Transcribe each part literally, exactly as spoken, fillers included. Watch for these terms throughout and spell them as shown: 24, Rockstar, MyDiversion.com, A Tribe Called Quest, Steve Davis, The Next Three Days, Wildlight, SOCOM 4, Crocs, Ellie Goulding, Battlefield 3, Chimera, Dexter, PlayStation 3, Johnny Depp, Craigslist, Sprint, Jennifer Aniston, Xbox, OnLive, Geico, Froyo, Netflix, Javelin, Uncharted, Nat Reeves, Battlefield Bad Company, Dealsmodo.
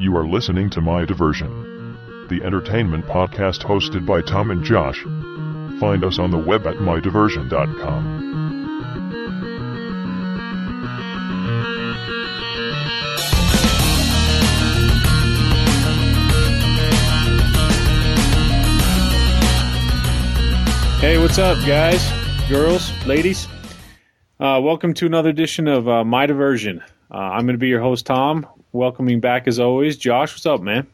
You are listening to My Diversion, the entertainment podcast hosted by Tom and Josh. Find us on the web at my diversion dot com. Hey, what's up, guys, girls, ladies? Uh, welcome to another edition of uh, My Diversion. Uh, I'm going to be your host, Tom, welcoming back, as always, Josh. What's up, man?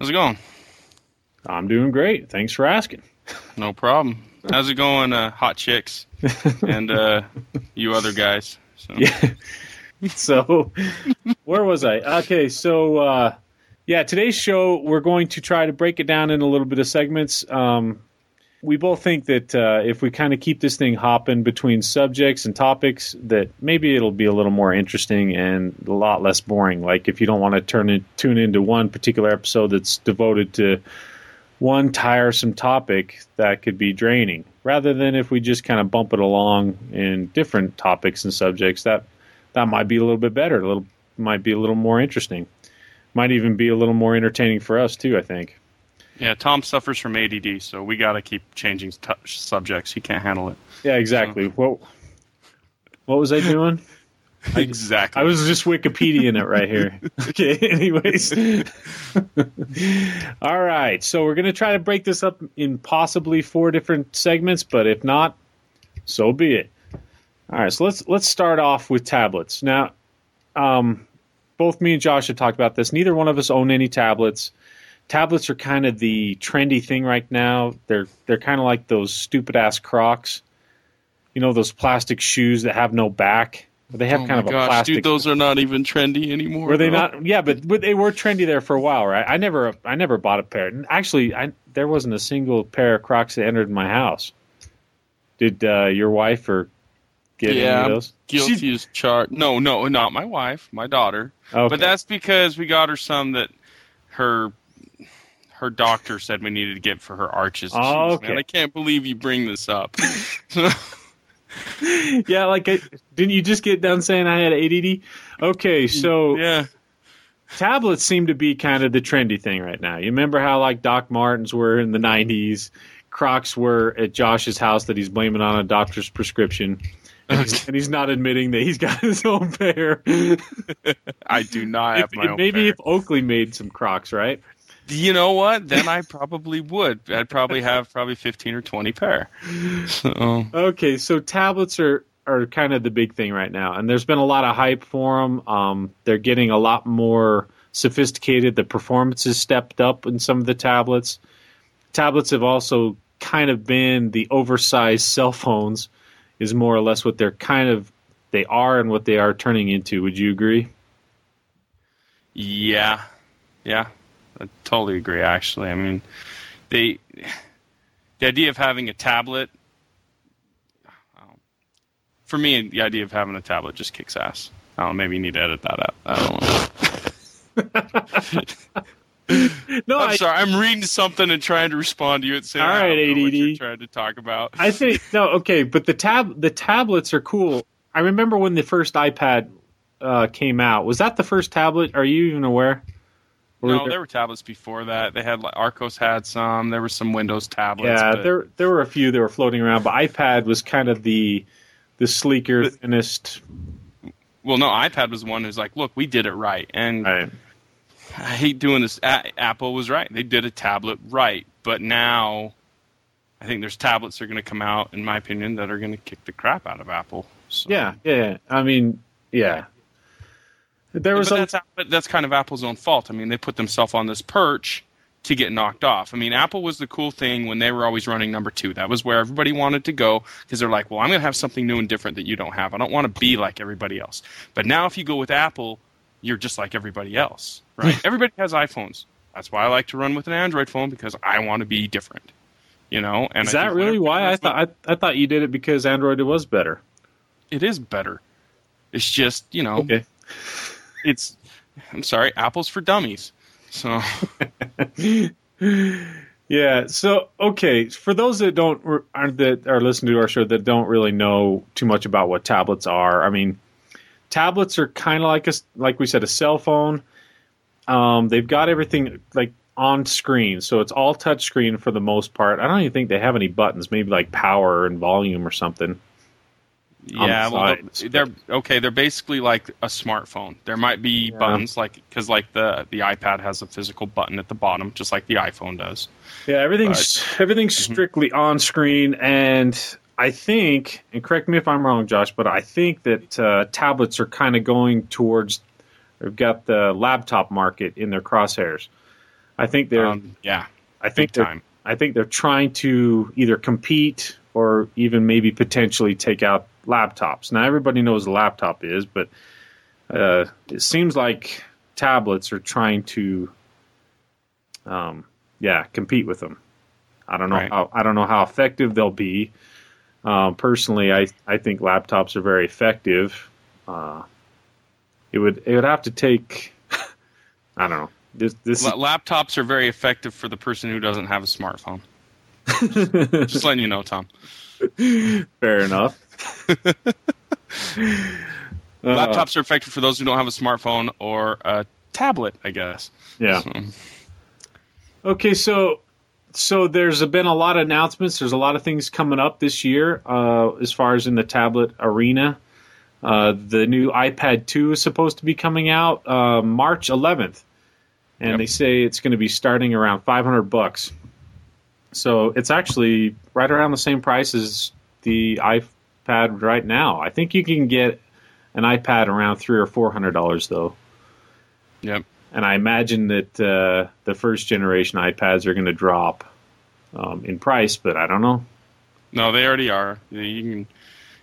How's it going? I'm doing great. Thanks for asking. No problem. How's it going, uh, hot chicks and uh, you other guys? So, yeah. So where was I? Okay, so... Uh, yeah, today's show, we're going to try to break it down in a little bit of segments. Um We both think that uh, if we kind of keep this thing hopping between subjects and topics, that maybe it'll be a little more interesting and a lot less boring. Like if you don't want to turn it, tune into one particular episode that's devoted to one tiresome topic, that could be draining. Rather than if we just kind of bump it along in different topics and subjects, that that might be a little bit better. A little might be a little more interesting. Might even be a little more entertaining for us too, I think. Yeah, Tom suffers from A D D, so we got to keep changing t- subjects. He can't handle it. Yeah, exactly. So. What, what was I doing? I, exactly. I was just Wikipediaing it right here. Okay, anyways. All right, so we're going to try to break this up in possibly four different segments, but if not, so be it. All right, so let's let's start off with tablets. Now, um, both me and Josh have talked about this. Neither one of us own any tablets. Tablets are kind of the trendy thing right now. They're they're kind of like those stupid-ass Crocs. You know, those plastic shoes that have no back. They have oh kind of gosh, a plastic... Dude, those are not even trendy anymore. Were they no? not? Yeah, but, but they were trendy there for a while, right? I never I never bought a pair. Actually, I, there wasn't a single pair of Crocs that entered my house. Did uh, your wife or get yeah, any of those? Guilty she, as charged. No, no, not my wife. My daughter. Okay. But that's because we got her some that her... Her doctor said we needed to get for her arches. Oh, okay. Man, I can't believe you bring this up. Yeah, like, I, didn't you just get done saying I had A D D? Okay, so yeah, tablets seem to be kind of the trendy thing right now. You remember how, like, Doc Martens were in the nineties, Crocs were at Josh's house that he's blaming on a doctor's prescription, and he's, and he's not admitting that he's got his own pair. I do not have if, my own maybe pair. If Oakley made some Crocs, right? You know what? Then I probably would. I'd probably have probably fifteen or twenty pair. So. Okay, so tablets are, are kind of the big thing right now, and there's been a lot of hype for them. Um, they're getting a lot more sophisticated. The performance has stepped up in some of the tablets. Tablets have also kind of been the oversized cell phones is more or less what they're kind of they are and what they are turning into. Would you agree? Yeah. Yeah. I totally agree, actually. I mean, they, the idea of having a tablet, for me, the idea of having a tablet just kicks ass. I don't know, maybe you need to edit that out. I don't know. No, I'm I, sorry. I'm reading something and trying to respond to you. At saying, all right, I don't know A D D. What you're trying to talk about. I think, no, okay, but the tab, the tablets are cool. I remember when the first iPad uh, came out. Was that the first tablet? Are you even aware? No, there were tablets before that. They had like Arcos had some. There were some Windows tablets. Yeah, but... there there were a few that were floating around, but iPad was kind of the the sleeker, but, thinnest. Well, no, iPad was the one who's like, look, we did it right, and right. I hate doing this. A- Apple was right; they did a tablet right. But now, I think there's tablets that are going to come out, in my opinion, that are going to kick the crap out of Apple. So. Yeah, yeah. I mean, yeah. There was but that's, but that's kind of Apple's own fault. I mean, they put themselves on this perch to get knocked off. I mean, Apple was the cool thing when they were always running number two. That was where everybody wanted to go because they're like, well, I'm going to have something new and different that you don't have. I don't want to be like everybody else. But now if you go with Apple, you're just like everybody else, right? Everybody has iPhones. That's why I like to run with an Android phone because I want to be different, you know? And is that really why? I thought I, I thought you did it because Android was better. It is better. It's just, you know... Okay. It's, I'm sorry, Apple's for dummies. So, yeah. So, okay. For those that don't aren't that are listening to our show that don't really know too much about what tablets are, I mean, tablets are kind of like a like we said a cell phone. Um, they've got everything like on screen, so it's all touch screen for the most part. I don't even think they have any buttons, maybe like power and volume or something. Yeah, the well, they're, they're okay. They're basically like a smartphone. There might be yeah. buttons, like because like the, the iPad has a physical button at the bottom, just like the iPhone does. Yeah, everything's but, everything's mm-hmm. strictly on screen, and I think, and correct me if I'm wrong, Josh, but I think that uh, tablets are kind of going towards. They've got the laptop market in their crosshairs. I think they're um, yeah. I think they're, time. I think they're trying to either compete or even maybe potentially take out laptops. Now, everybody knows what a laptop is, but uh, it seems like tablets are trying to, um, yeah, compete with them. I don't know. Right. How, I don't know how effective they'll be. Uh, personally, I I think laptops are very effective. Uh, it would it would have to take. I don't know. This, this L- laptops are very effective for the person who doesn't have a smartphone. Just, just letting you know, Tom. Fair enough. Laptops are effective for those who don't have a smartphone or a tablet, I guess. Yeah. So. Okay, so so there's been a lot of announcements. There's a lot of things coming up this year uh, as far as in the tablet arena. Uh, the new iPad two is supposed to be coming out uh, March eleventh, and yep. they say it's going to be starting around five hundred bucks. So it's actually right around the same price as the iPad right now. I think you can get an iPad around three or four hundred dollars though. Yep. And I imagine that uh, the first generation iPads are going to drop um, in price, but I don't know. No, they already are. You can,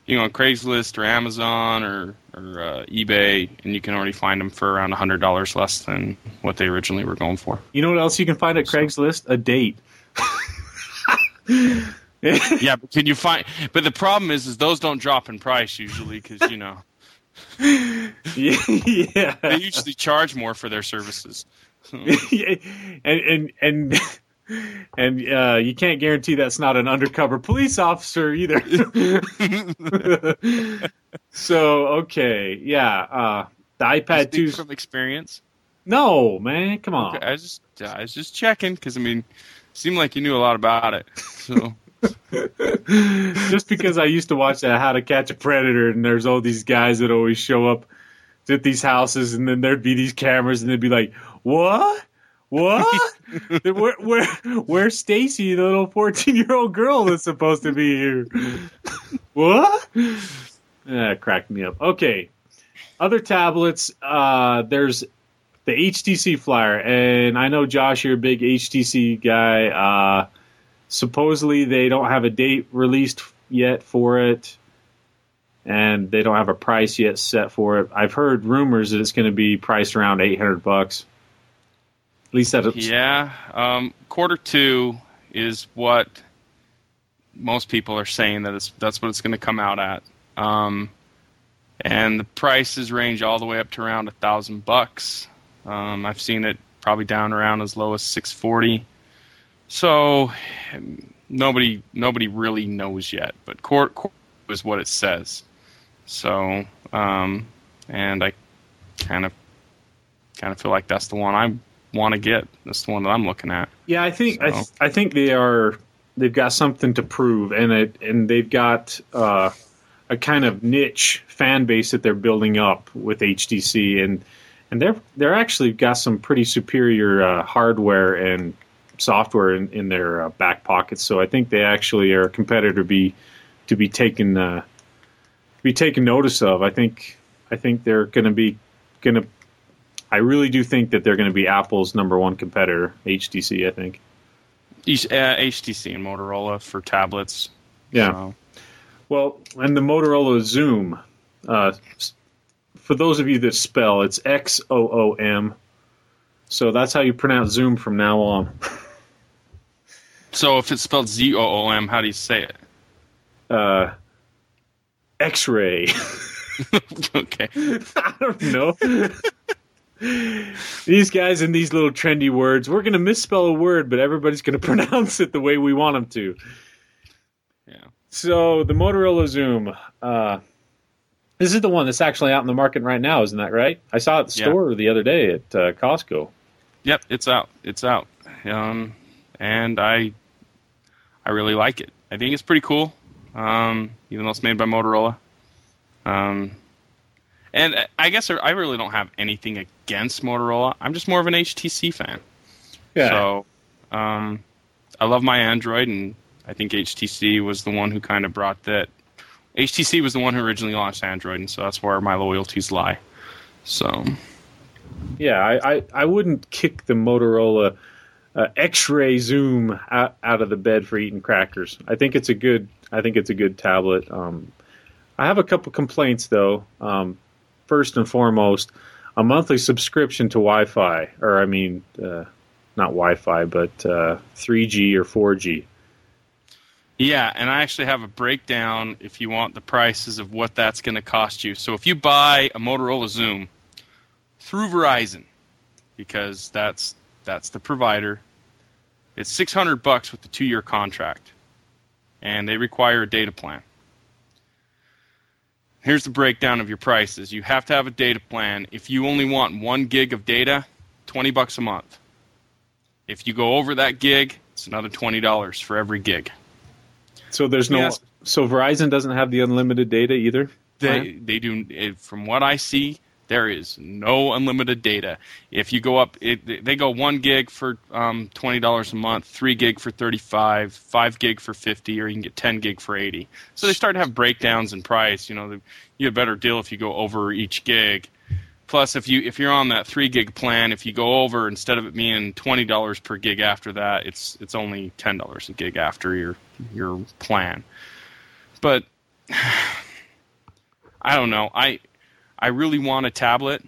you know, on Craigslist or Amazon or or uh, eBay, and you can already find them for around a hundred dollars less than what they originally were going for. You know what else you can find at so. Craigslist? A date. Yeah, but can you find? But the problem is, is those don't drop in price usually because you know, yeah, they usually charge more for their services. Yeah. and and and and uh, you can't guarantee that's not an undercover police officer either. So okay, yeah, uh, the iPad two from experience. No, man, come on. Okay, I was just I was just checking because I mean. Seemed like you knew a lot about it. So, just because I used to watch that How to Catch a Predator, and there's all these guys that always show up at these houses, and then there'd be these cameras, and they'd be like, "What? What? where, where, where's Stacy, the little fourteen-year-old girl that's supposed to be here? What?" That cracked me up. Okay, other tablets. Uh, there's. The H T C Flyer, and I know, Josh, you're a big H T C guy. Uh, supposedly, they don't have a date released yet for it, and they don't have a price yet set for it. I've heard rumors that it's going to be priced around eight hundred bucks. At least that's... Yeah, um, quarter two is what most people are saying that it's, that's what it's going to come out at. Um, and the prices range all the way up to around a thousand bucks. Um, I've seen it probably down around as low as six forty. So nobody nobody really knows yet, but court, court is what it says. So um, and I kind of kind of feel like that's the one I want to get. That's the one that I'm looking at. Yeah, I think so. I, th- I think they are they've got something to prove, and it and they've got uh, a kind of niche fan base that they're building up with H T C. and. And they're they're actually got some pretty superior uh, hardware and software in, in their uh, back pockets. So I think they actually are a competitor to be to be taken uh, to be taken notice of. I think I think they're going to be going to. I really do think that they're going to be Apple's number one competitor, H T C. I think Each, uh, H T C and Motorola for tablets. Yeah. So. Well, and the Motorola Zoom. Uh, For those of you that spell, it's X O O M. So that's how you pronounce Zoom from now on. So if it's spelled Z O O M, how do you say it? Uh, X-ray. Okay. I don't know. These guys and these little trendy words, we're going to misspell a word, but everybody's going to pronounce it the way we want them to. Yeah. So the Motorola Zoom... Uh, This is the one that's actually out in the market right now, isn't that right? I saw it at the store yeah. the other day at uh, Costco. Yep, it's out. It's out. Um, and I I really like it. I think it's pretty cool, um, even though it's made by Motorola. Um, and I guess I really don't have anything against Motorola. I'm just more of an H T C fan. Yeah. So um, I love my Android, and I think H T C was the one who kind of brought that. H T C was the one who originally launched Android, and so that's where my loyalties lie. So, yeah, I, I, I wouldn't kick the Motorola uh, X-ray Zoom out, out of the bed for eating crackers. I think it's a good I think it's a good tablet. Um, I have a couple complaints though. Um, first and foremost, a monthly subscription to Wi-Fi, or I mean, uh, not Wi-Fi, but uh, three G or four G. Yeah, and I actually have a breakdown if you want the prices of what that's going to cost you. So if you buy a Motorola Zoom through Verizon, because that's that's the provider, it's six hundred bucks with the two-year contract, and they require a data plan. Here's the breakdown of your prices. You have to have a data plan. If you only want one gig of data, twenty bucks a month. If you go over that gig, it's another twenty dollars for every gig. So there's no. Yes. So Verizon doesn't have the unlimited data either. They they do. From what I see, there is no unlimited data. If you go up, it, they go one gig for um, twenty dollars a month, three gig for thirty-five, five gig for fifty, or you can get ten gig for eighty. So they start to have breakdowns in price. You know, the, you have a better deal if you go over each gig. Plus, if you if you're on that three gig plan, if you go over, instead of it being twenty dollars per gig after that, it's it's only ten dollars a gig after your your plan. But I don't know. I I really want a tablet,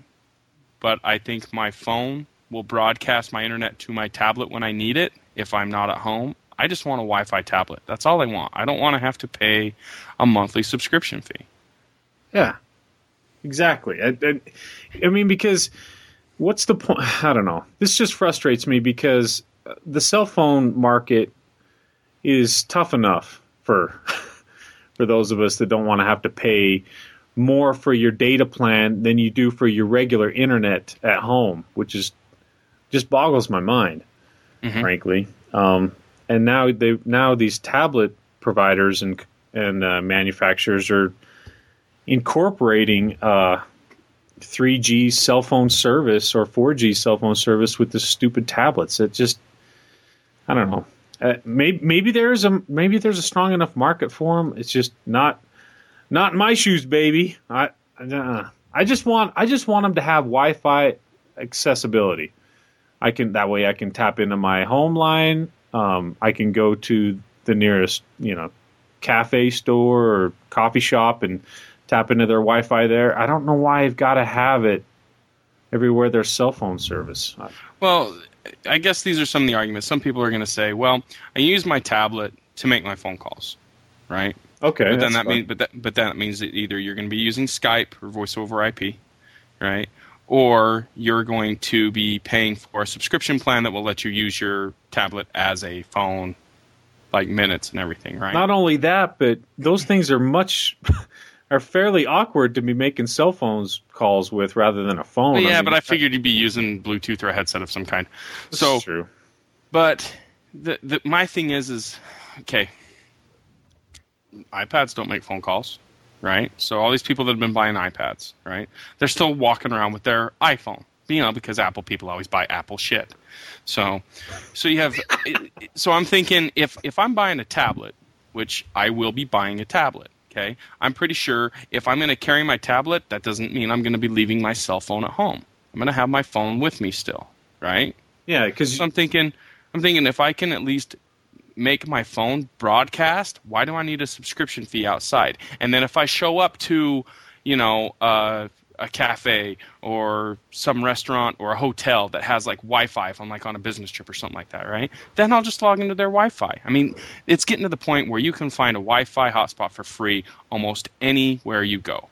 but I think my phone will broadcast my internet to my tablet when I need it. If I'm not at home, I just want a Wi-Fi tablet. That's all I want. I don't want to have to pay a monthly subscription fee. Yeah. Exactly. I, I, I mean, because what's the point? I don't know. This just frustrates me because the cell phone market is tough enough for for those of us that don't want to have to pay more for your data plan than you do for your regular internet at home, which is just boggles my mind, mm-hmm. frankly. Um, and now they now these tablet providers and and uh, manufacturers are incorporating uh, three G cell phone service or four G cell phone service with the stupid tablets. It just, I don't know. Uh, maybe maybe there's a maybe there's a strong enough market for them. It's just not not in my shoes, baby. I uh, I just want I just want them to have Wi-Fi accessibility. I can that way I can tap into my home line. Um, I can go to the nearest you know cafe store or coffee shop and tap into their Wi-Fi there. I don't know why I've got to have it everywhere there's cell phone service. Well, I guess these are some of the arguments. Some people are going to say, well, I use my tablet to make my phone calls, right? Okay. But then that means, but that, but that means that either you're going to be using Skype or voice over I P, right? Or you're going to be paying for a subscription plan that will let you use your tablet as a phone, like minutes and everything, right? Not only that, but those things are much... are fairly awkward to be making cell phones calls with rather than a phone. Well, yeah, I mean, but I figured you'd be using Bluetooth or a headset of some kind. That's so true. But the, the, my thing is, is okay, iPads don't make phone calls, right? So all these people that have been buying iPads, right? They're still walking around with their iPhone, you know, because Apple people always buy Apple shit. So, so you have, so I'm thinking if if I'm buying a tablet, which I will be buying a tablet. Okay, I'm pretty sure if I'm going to carry my tablet, that doesn't mean I'm going to be leaving my cell phone at home. I'm going to have my phone with me still, right? Yeah, because so I'm thinking, I'm thinking if I can at least make my phone broadcast, why do I need a subscription fee outside? And then if I show up to, you know, uh, a cafe or some restaurant or a hotel that has like Wi-Fi, if I'm like on a business trip or something like that, right? Then I'll just log into their Wi-Fi. I mean, it's getting to the point where you can find a Wi-Fi hotspot for free almost anywhere you go.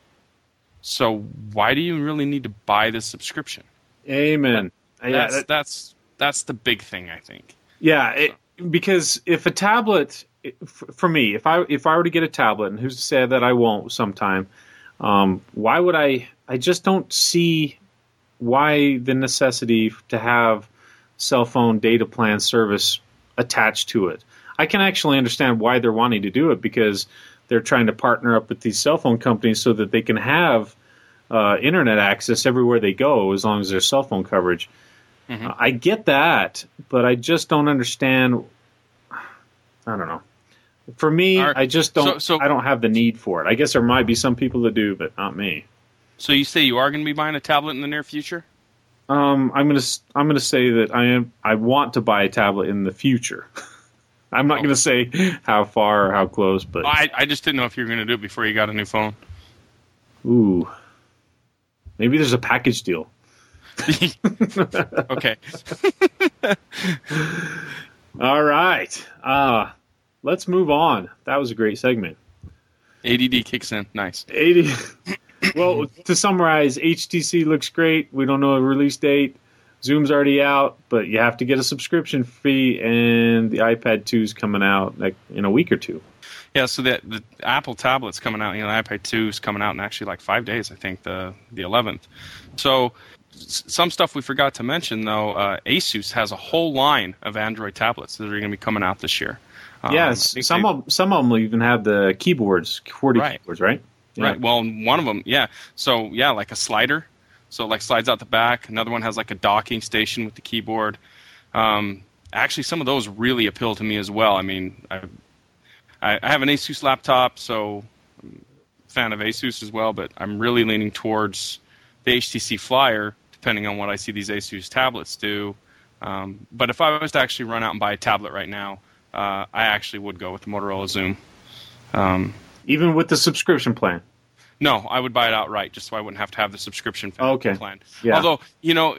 So why do you really need to buy this subscription? Amen. That's yeah, that, that's, that's the big thing, I think. Yeah, so. it, because if a tablet, for me, if I if I were to get a tablet, and who's to say that I won't sometime. Um, why would I? I just don't see why the necessity to have cell phone data plan service attached to it. I can actually understand why they're wanting to do it, because they're trying to partner up with these cell phone companies so that they can have uh, internet access everywhere they go as long as there's cell phone coverage. Mm-hmm. Uh, I get that, but I just don't understand. I don't know. For me, right. I just don't. So, so, I don't have the need for it. I guess there might be some people that do, but not me. So you say you are going to be buying a tablet in the near future? Um, I'm going to. I'm going to say that I am. I want to buy a tablet in the future. I'm not oh. going to say how far or how close, but I, I just didn't know if you were going to do it before you got a new phone. Ooh, maybe there's a package deal. Okay. All right. Uh, let's move on. That was a great segment. A D D kicks in. Nice. A D D. Well, to summarize, H T C looks great. We don't know a release date. Zoom's already out, but you have to get a subscription fee, and the iPad two is coming out like in a week or two. Yeah, so the, the Apple tablet's coming out. You know, the iPad two is coming out in actually like five days, I think, the the eleventh. So some stuff we forgot to mention, though, uh, Asus has a whole line of Android tablets that are going to be coming out this year. Um, yes, some they, of, some of them even have the keyboards, QWERTY right. keyboards, right? Yeah. Right, well, one of them, yeah. So, yeah, like a slider. So it like slides out the back. Another one has like a docking station with the keyboard. Um, actually, some of those really appeal to me as well. I mean, I, I have an Asus laptop, so I'm a fan of Asus as well, but I'm really leaning towards the H T C Flyer, depending on what I see these Asus tablets do. Um, but if I was to actually run out and buy a tablet right now, uh, I actually would go with the Motorola Zoom. Um, Even with the subscription plan? No, I would buy it outright, just so I wouldn't have to have the subscription plan. Okay. Yeah. Although, you know,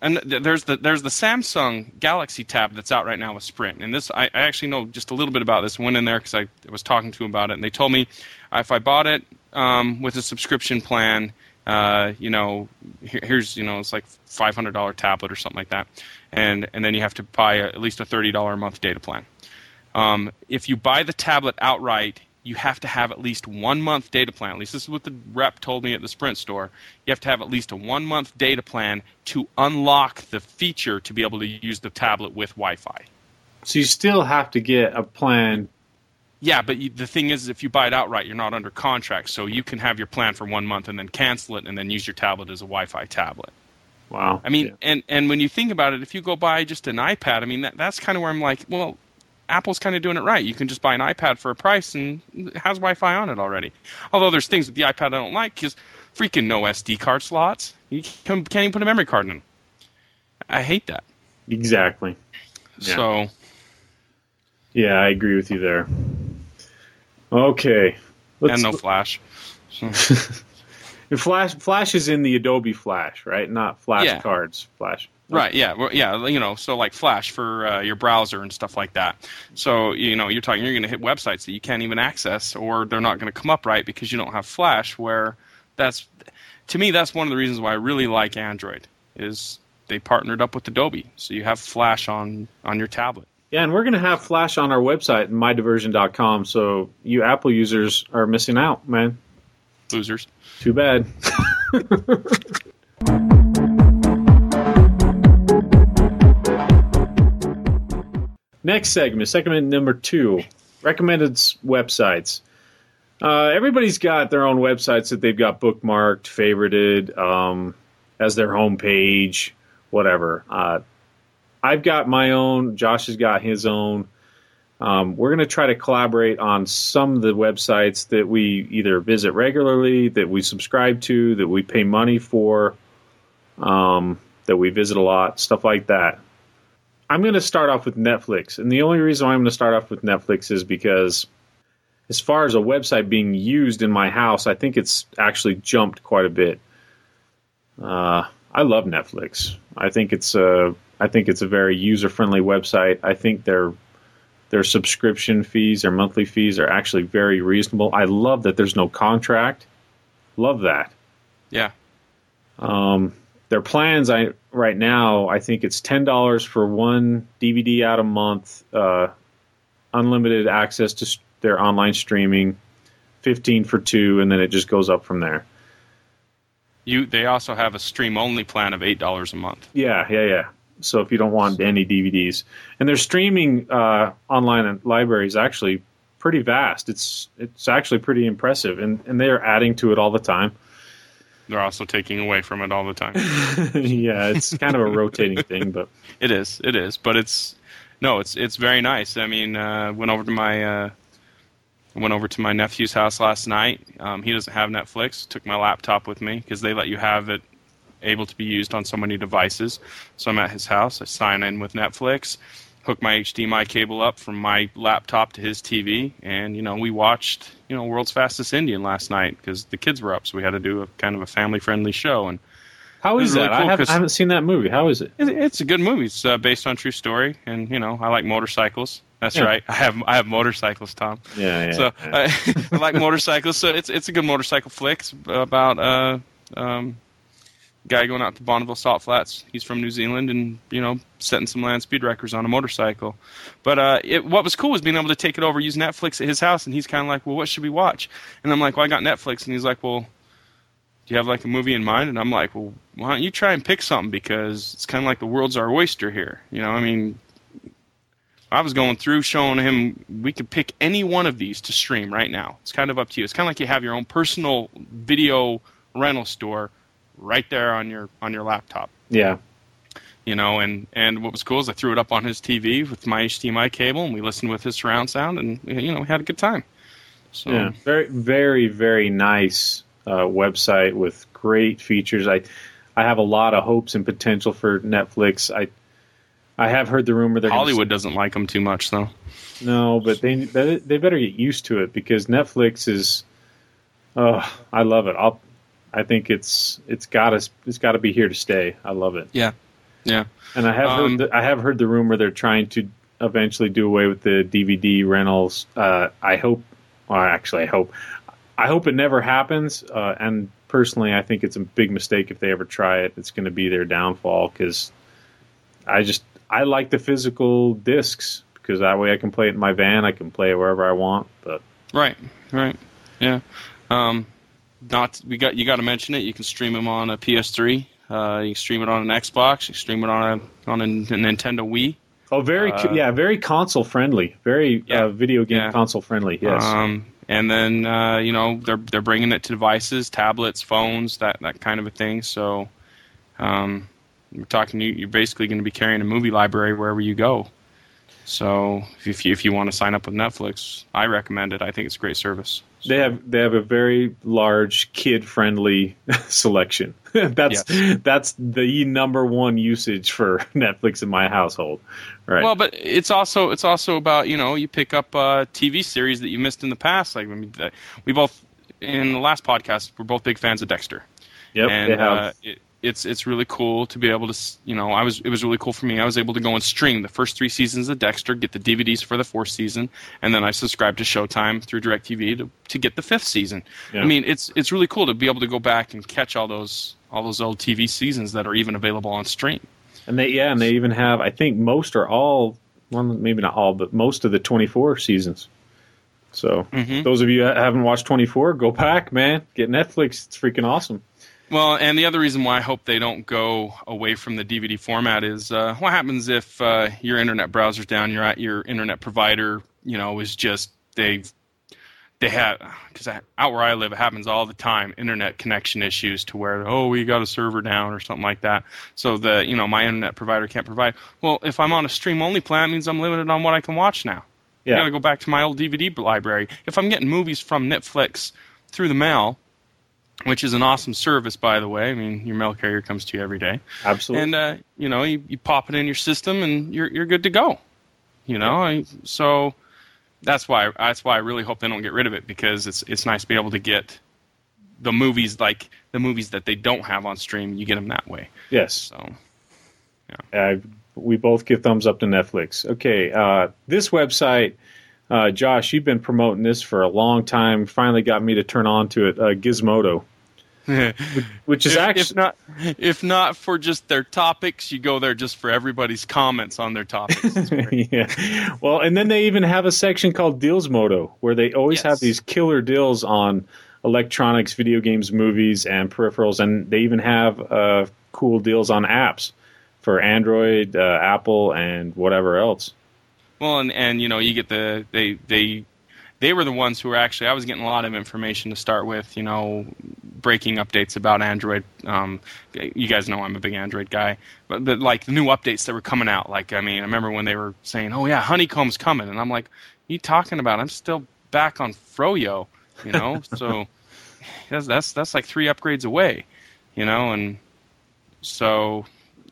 and there's the there's the Samsung Galaxy Tab that's out right now with Sprint, and this I, I actually know just a little bit about this. Went in there because I was talking to them about it, and they told me if I bought it um, with a subscription plan, uh, you know, here, here's you know it's like five hundred dollars tablet or something like that, and and then you have to buy a, at least a thirty dollars a month data plan. Um, if you buy the tablet outright, you have to have at least one month data plan. At least this is what the rep told me at the Sprint store. You have to have at least a one month data plan to unlock the feature to be able to use the tablet with Wi-Fi. So you still have to get a plan. Yeah, but you, the thing is, if you buy it outright, you're not under contract. So you can have your plan for one month and then cancel it and then use your tablet as a Wi-Fi tablet. Wow. I mean, yeah. and, and when you think about it, if you go buy just an iPad, I mean, that, that's kind of where I'm like, well, Apple's kind of doing it right. You can just buy an iPad for a price and it has Wi-Fi on it already. Although there's things with the iPad I don't like because freaking no S D card slots. You can't even put a memory card in them. I hate that. Exactly. Yeah. So. Yeah, I agree with you there. Okay. Let's and no l- Flash. So. Flash, Flash is in the Adobe Flash, right? Not Flash yeah. cards. Flash. Right, yeah, well, yeah, you know, so like Flash for uh, your browser and stuff like that. So, you know, you're talking, you're going to hit websites that you can't even access, or they're not going to come up right because you don't have Flash, where that's, to me, that's one of the reasons why I really like Android, is they partnered up with Adobe, so you have Flash on, on your tablet. Yeah, and we're going to have Flash on our website, my diversion dot com, so you Apple users are missing out, man. Losers. Too bad. Next segment, segment number two, recommended websites. Uh, everybody's got their own websites that they've got bookmarked, favorited, um, as their homepage, whatever. Uh, I've got my own. Josh has got his own. Um, we're going to try to collaborate on some of the websites that we either visit regularly, that we subscribe to, that we pay money for, um, that we visit a lot, stuff like that. I'm going to start off with Netflix, and the only reason why I'm going to start off with Netflix is because as far as a website being used in my house, I think it's actually jumped quite a bit. Uh, I love Netflix. I think it's a, I think it's a very user-friendly website. I think their their subscription fees, their monthly fees are actually very reasonable. I love that there's no contract. Love that. Yeah. Um. Their plans, I right now, I think it's ten dollars for one D V D out a month, uh, unlimited access to st- their online streaming, fifteen for two, and then it just goes up from there. You they also have a stream only plan of eight dollars a month. Yeah, yeah, yeah. So if you don't want any D V Ds, and their streaming uh, online library is actually pretty vast. It's it's actually pretty impressive, and and they are adding to it all the time. They're also taking away from it all the time. Yeah, it's kind of a rotating thing, but it is, it is. But it's no, it's it's very nice. I mean, uh, went over to my uh, went over to my nephew's house last night. Um, he doesn't have Netflix. Took my laptop with me because they let you have it able to be used on so many devices. So I'm at his house. I sign in with Netflix, hook my H D M I cable up from my laptop to his T V, and you know we watched you know World's Fastest Indian last night because the kids were up, so we had to do a kind of a family-friendly show. And how is that? Really cool. I, have, I haven't seen that movie. How is it? it it's a good movie. It's uh, based on true story, and you know I like motorcycles. That's yeah. right. I have I have motorcycles, Tom. Yeah, yeah. So yeah. I, I like motorcycles. So it's it's a good motorcycle flick. It's about uh um. guy going out to Bonneville Salt Flats. He's from New Zealand and, you know, setting some land speed records on a motorcycle. But uh, it, what was cool was being able to take it over, use Netflix at his house, and he's kind of like, well, what should we watch? And I'm like, well, I got Netflix. And he's like, well, do you have, like, a movie in mind? And I'm like, well, why don't you try and pick something because it's kind of like the world's our oyster here. You know, I mean, I was going through showing him we could pick any one of these to stream right now. It's kind of up to you. It's kind of like you have your own personal video rental store right there on your on your laptop. Yeah. You know, and, and what was cool is I threw it up on his T V with my H D M I cable, and we listened with his surround sound, and, you know, we had a good time. So yeah. Very, very, very nice uh, website with great features. I I have a lot of hopes and potential for Netflix. I I have heard the rumor they're Hollywood doesn't like them too much, though. No, but they they better get used to it because Netflix is... Oh, I love it. I'll... I think it's it's got us it's got to be here to stay. I love it. Yeah, yeah. And I have um, heard the, I have heard the rumor they're trying to eventually do away with the D V D rentals. Uh, I hope. Well, actually, I hope. I hope it never happens. Uh, and personally, I think it's a big mistake if they ever try it. It's going to be their downfall because I just I like the physical discs because that way I can play it in my van. I can play it wherever I want. But right, right, yeah. Um, Not we got you got to mention it. You can stream them on a P S three. Uh, you can stream it on an Xbox. You can stream it on a on a, a Nintendo Wii. Oh, very uh, yeah, very console friendly. Very yeah, uh, video game yeah. console friendly. Yes. Um, and then uh, you know they're they're bringing it to devices, tablets, phones, that, that kind of a thing. So, um, we're talking. You're basically going to be carrying a movie library wherever you go. So if you, if you want to sign up with Netflix, I recommend it. I think it's a great service. So. They have they have a very large kid-friendly selection. that's yes. that's the number one usage for Netflix in my household. Right. Well, but it's also it's also about, you know, you pick up uh, T V series that you missed in the past. Like we both in the last podcast, we're both big fans of Dexter. Yep. And, they have. Uh, it, It's it's really cool to be able to, you know, I was it was really cool for me. I was able to go and stream the first three seasons of Dexter, get the D V Ds for the fourth season, and then I subscribed to Showtime through DirecTV to, to get the fifth season. Yeah. I mean, it's it's really cool to be able to go back and catch all those all those old T V seasons that are even available on stream. And they yeah, and they even have, I think most or all, well, maybe not all, but most of the twenty-four seasons. So mm-hmm. Those of you that haven't watched twenty-four, go back, man. Get Netflix. It's freaking awesome. Well, and the other reason why I hope they don't go away from the D V D format is uh, what happens if uh, your internet browser's down, your your internet provider, you know, is just they've they have because out where I live it happens all the time, internet connection issues to where oh we got a server down or something like that, so the you know my internet provider can't provide. Well, if I'm on a stream only plan, it means I'm limited on what I can watch now. Yeah. I got to go back to my old D V D library. If I'm getting movies from Netflix through the mail. Which is an awesome service, by the way. I mean, your mail carrier comes to you every day. Absolutely. And, uh, you know, you, you pop it in your system and you're you're good to go. You know, I, so that's why that's why I really hope they don't get rid of it because it's it's nice to be able to get the movies like the movies that they don't have on stream. You get them that way. Yes. So, yeah. Uh, we both give thumbs up to Netflix. Okay, uh, this website. Uh, Josh, you've been promoting this for a long time. Finally got me to turn on to it, uh, Gizmodo. Which is if, actually if not if not for just their topics, you go there just for everybody's comments on their topics. Yeah. Well, and then they even have a section called Dealsmodo, where they always yes. have these killer deals on electronics, video games, movies, and peripherals, and they even have uh, cool deals on apps for Android, uh, Apple, and whatever else. Well, and, and you know, you get the they they. They were the ones who were actually, I was getting a lot of information to start with, you know, breaking updates about Android. Um, you guys know I'm a big Android guy. But, the, like, the new updates that were coming out. Like, I mean, I remember when they were saying, oh, yeah, Honeycomb's coming. And I'm like, what are you talking about? I'm still back on Froyo, you know. So that's, that's that's like three upgrades away, you know. And so,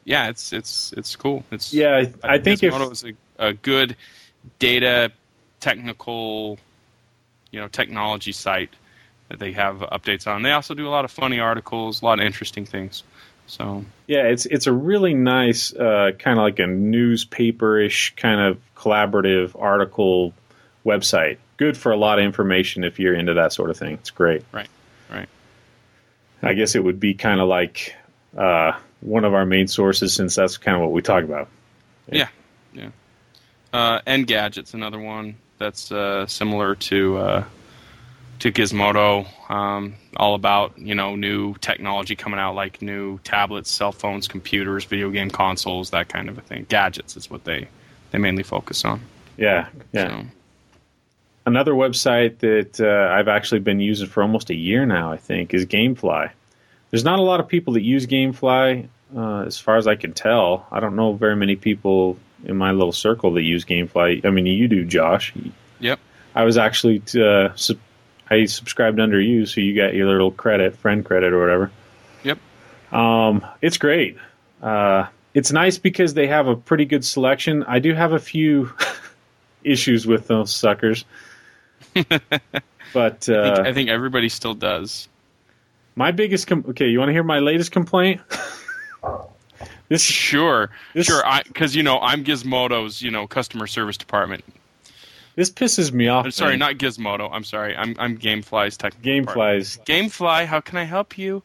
yeah, it's it's it's cool. It's Yeah, I, I think Gizmodo is a, a good data technical... you know, technology site that they have updates on. They also do a lot of funny articles, a lot of interesting things. So yeah, it's it's a really nice uh, kind of like a newspaper-ish kind of collaborative article website. Good for a lot of information if you're into that sort of thing. It's great. Right, right. I guess it would be kind of like uh, one of our main sources, since that's kind of what we talk about. Yeah, yeah. yeah. Uh, Engadget's another one. That's uh, similar to uh, to Gizmodo, um, all about, you know, new technology coming out, like new tablets, cell phones, computers, video game consoles, that kind of a thing. Gadgets is what they, they mainly focus on. Yeah, yeah. So. Another website that uh, I've actually been using for almost a year now, I think, is Gamefly. There's not a lot of people that use Gamefly, uh, as far as I can tell. I don't know very many people in my little circle that use Gamefly. I mean, you do, Josh. Yep. I was actually to, uh, sub- I subscribed under you, so you got your little credit, friend credit, or whatever. Yep. Um, it's great. Uh, it's nice because they have a pretty good selection. I do have a few issues with those suckers, but uh, I, think, I think everybody still does. My biggest com- okay, you want to hear my latest complaint? This, sure, this, sure. Because, you know, I'm Gizmodo's, you know, customer service department. This pisses me off. I'm sorry, man. Not Gizmodo. I'm sorry. I'm I'm Gamefly's tech. Gamefly's. Department. Gamefly, how can I help you?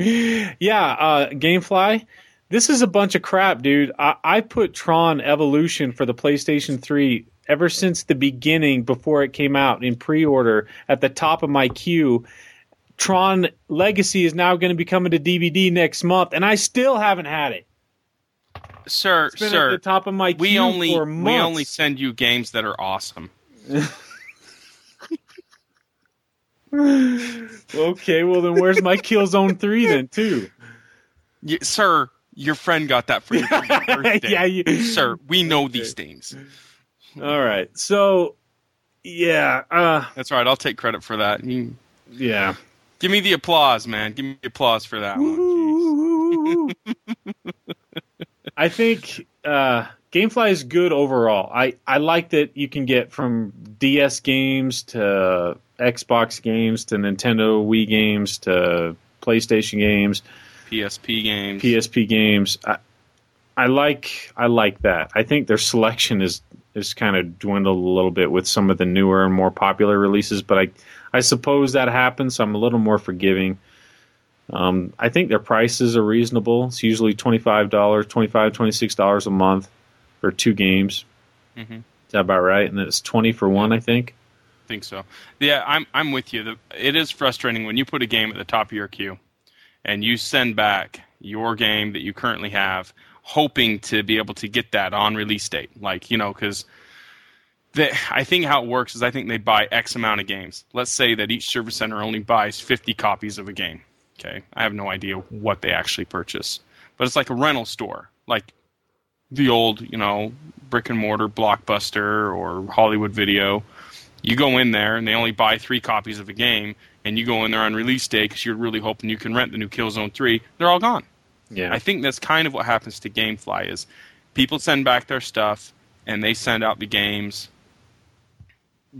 yeah, uh, Gamefly, this is a bunch of crap, dude. I, I put Tron Evolution for the PlayStation three ever since the beginning, before it came out in pre-order, at the top of my queue. Tron Legacy is now going to be coming to D V D next month, and I still haven't had it. Sir, it's been sir, at the top of my we queue only for months. We only send you games that are awesome. Okay, well then, where's my Killzone three then, too? Yeah, sir, your friend got that for you for your birthday. yeah, you... Sir, we know okay. these things. All right, so yeah, uh, that's right. I'll take credit for that. You... Yeah. Give me the applause, man. Give me the applause for that one. I think uh, Gamefly is good overall. I, I like that you can get from D S games to Xbox games to Nintendo Wii games to PlayStation games. P S P games. P S P games. I, I like I like that. I think their selection is, is kind of dwindled a little bit with some of the newer and more popular releases, but I... I suppose that happens, so I'm a little more forgiving. Um, I think their prices are reasonable. It's usually twenty-five dollars, twenty-five dollars, twenty-six dollars a month for two games. Mm-hmm. Is that about right? And it's twenty dollars for one, I think. I think so. Yeah, I'm I'm with you. The, it is frustrating when you put a game at the top of your queue and you send back your game that you currently have, hoping to be able to get that on release date. Like, you know, because... The, I think how it works is I think they buy X amount of games. Let's say that each service center only buys fifty copies of a game. Okay, I have no idea what they actually purchase. But it's like a rental store, like the old, you know, brick and mortar Blockbuster or Hollywood Video. You go in there and they only buy three copies of a game, and you go in there on release day because you're really hoping you can rent the new Killzone three. They're all gone. Yeah, I think that's kind of what happens to Gamefly is people send back their stuff and they send out the games.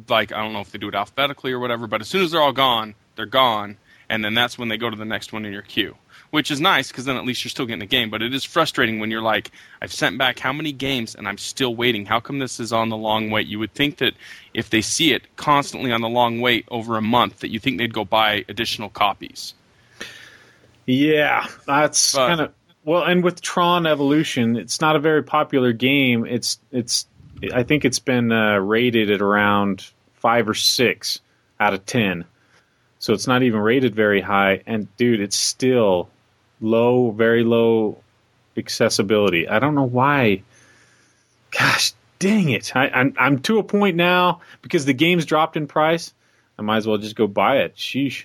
Like, I don't know if they do it alphabetically or whatever, but as soon as they're all gone, they're gone, and then that's when they go to the next one in your queue, which is nice because then at least you're still getting a game, but it is frustrating when you're like, I've sent back how many games and I'm still waiting. How come this is on the long wait? You would think that if they see it constantly on the long wait over a month that you think they'd go buy additional copies. Yeah, that's kind of well. And with Tron Evolution, it's not a very popular game. It's it's. I think it's been uh, rated at around five or six out of ten. So it's not even rated very high. And dude, it's still low, very low accessibility. I don't know why. Gosh, dang it! I, I'm I'm to a point now because the game's dropped in price. I might as well just go buy it. Sheesh.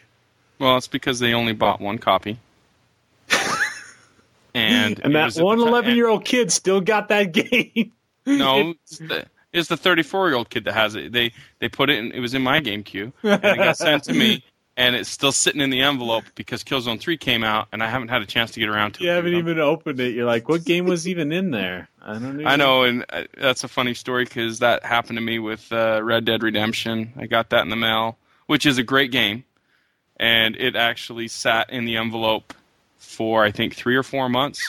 Well, it's because they only bought one copy. And, and that one eleven-year-old kid still got that game. No, it's the, it's the thirty-four-year-old kid that has it. They they put it in, it was in my game queue, and it got sent to me, and it's still sitting in the envelope because Killzone Three came out, and I haven't had a chance to get around to you it. You haven't you know? even opened it. You're like, what game was even in there? I don't know. I know, and I, that's a funny story because that happened to me with uh, Red Dead Redemption. I got that in the mail, which is a great game, and it actually sat in the envelope for, I think, three or four months,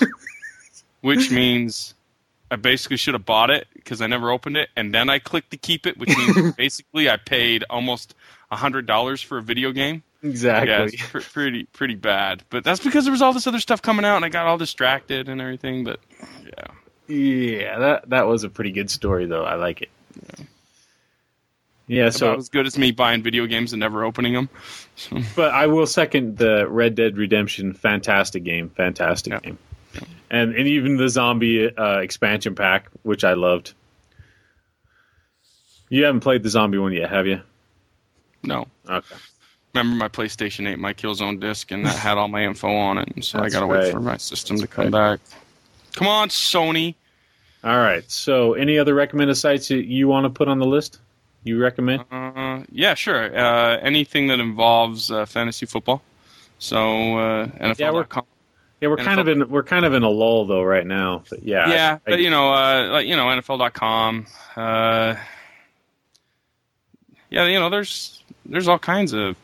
which means I basically should have bought it because I never opened it, and then I clicked to keep it, which means basically I paid almost one hundred dollars for a video game. Exactly. Yeah, it's pr- pretty, pretty bad. But that's because there was all this other stuff coming out, and I got all distracted and everything, but yeah. Yeah, that, that was a pretty good story, though. I like it. Yeah. Yeah, so about as good as me buying video games and never opening them. But I will second the Red Dead Redemption. Fantastic game, fantastic yeah. game, yeah. and and even the zombie uh, expansion pack, which I loved. You haven't played the zombie one yet, have you? No. Okay. Remember my PlayStation eight, my Killzone disc, and that had all my info on it, and so That's I gotta right. wait for my system That's to come right. back. Come on, Sony. All right. So, any other recommended sites that you want to put on the list? You recommend? Uh, yeah, sure. Uh, anything that involves uh, fantasy football. So uh, N F L dot com. Yeah, we're, yeah, we're kind of in we're kind of in a lull though right now. But yeah. Yeah, I, but you know, uh, like you know, N F L dot com. Uh, yeah, you know, there's there's all kinds of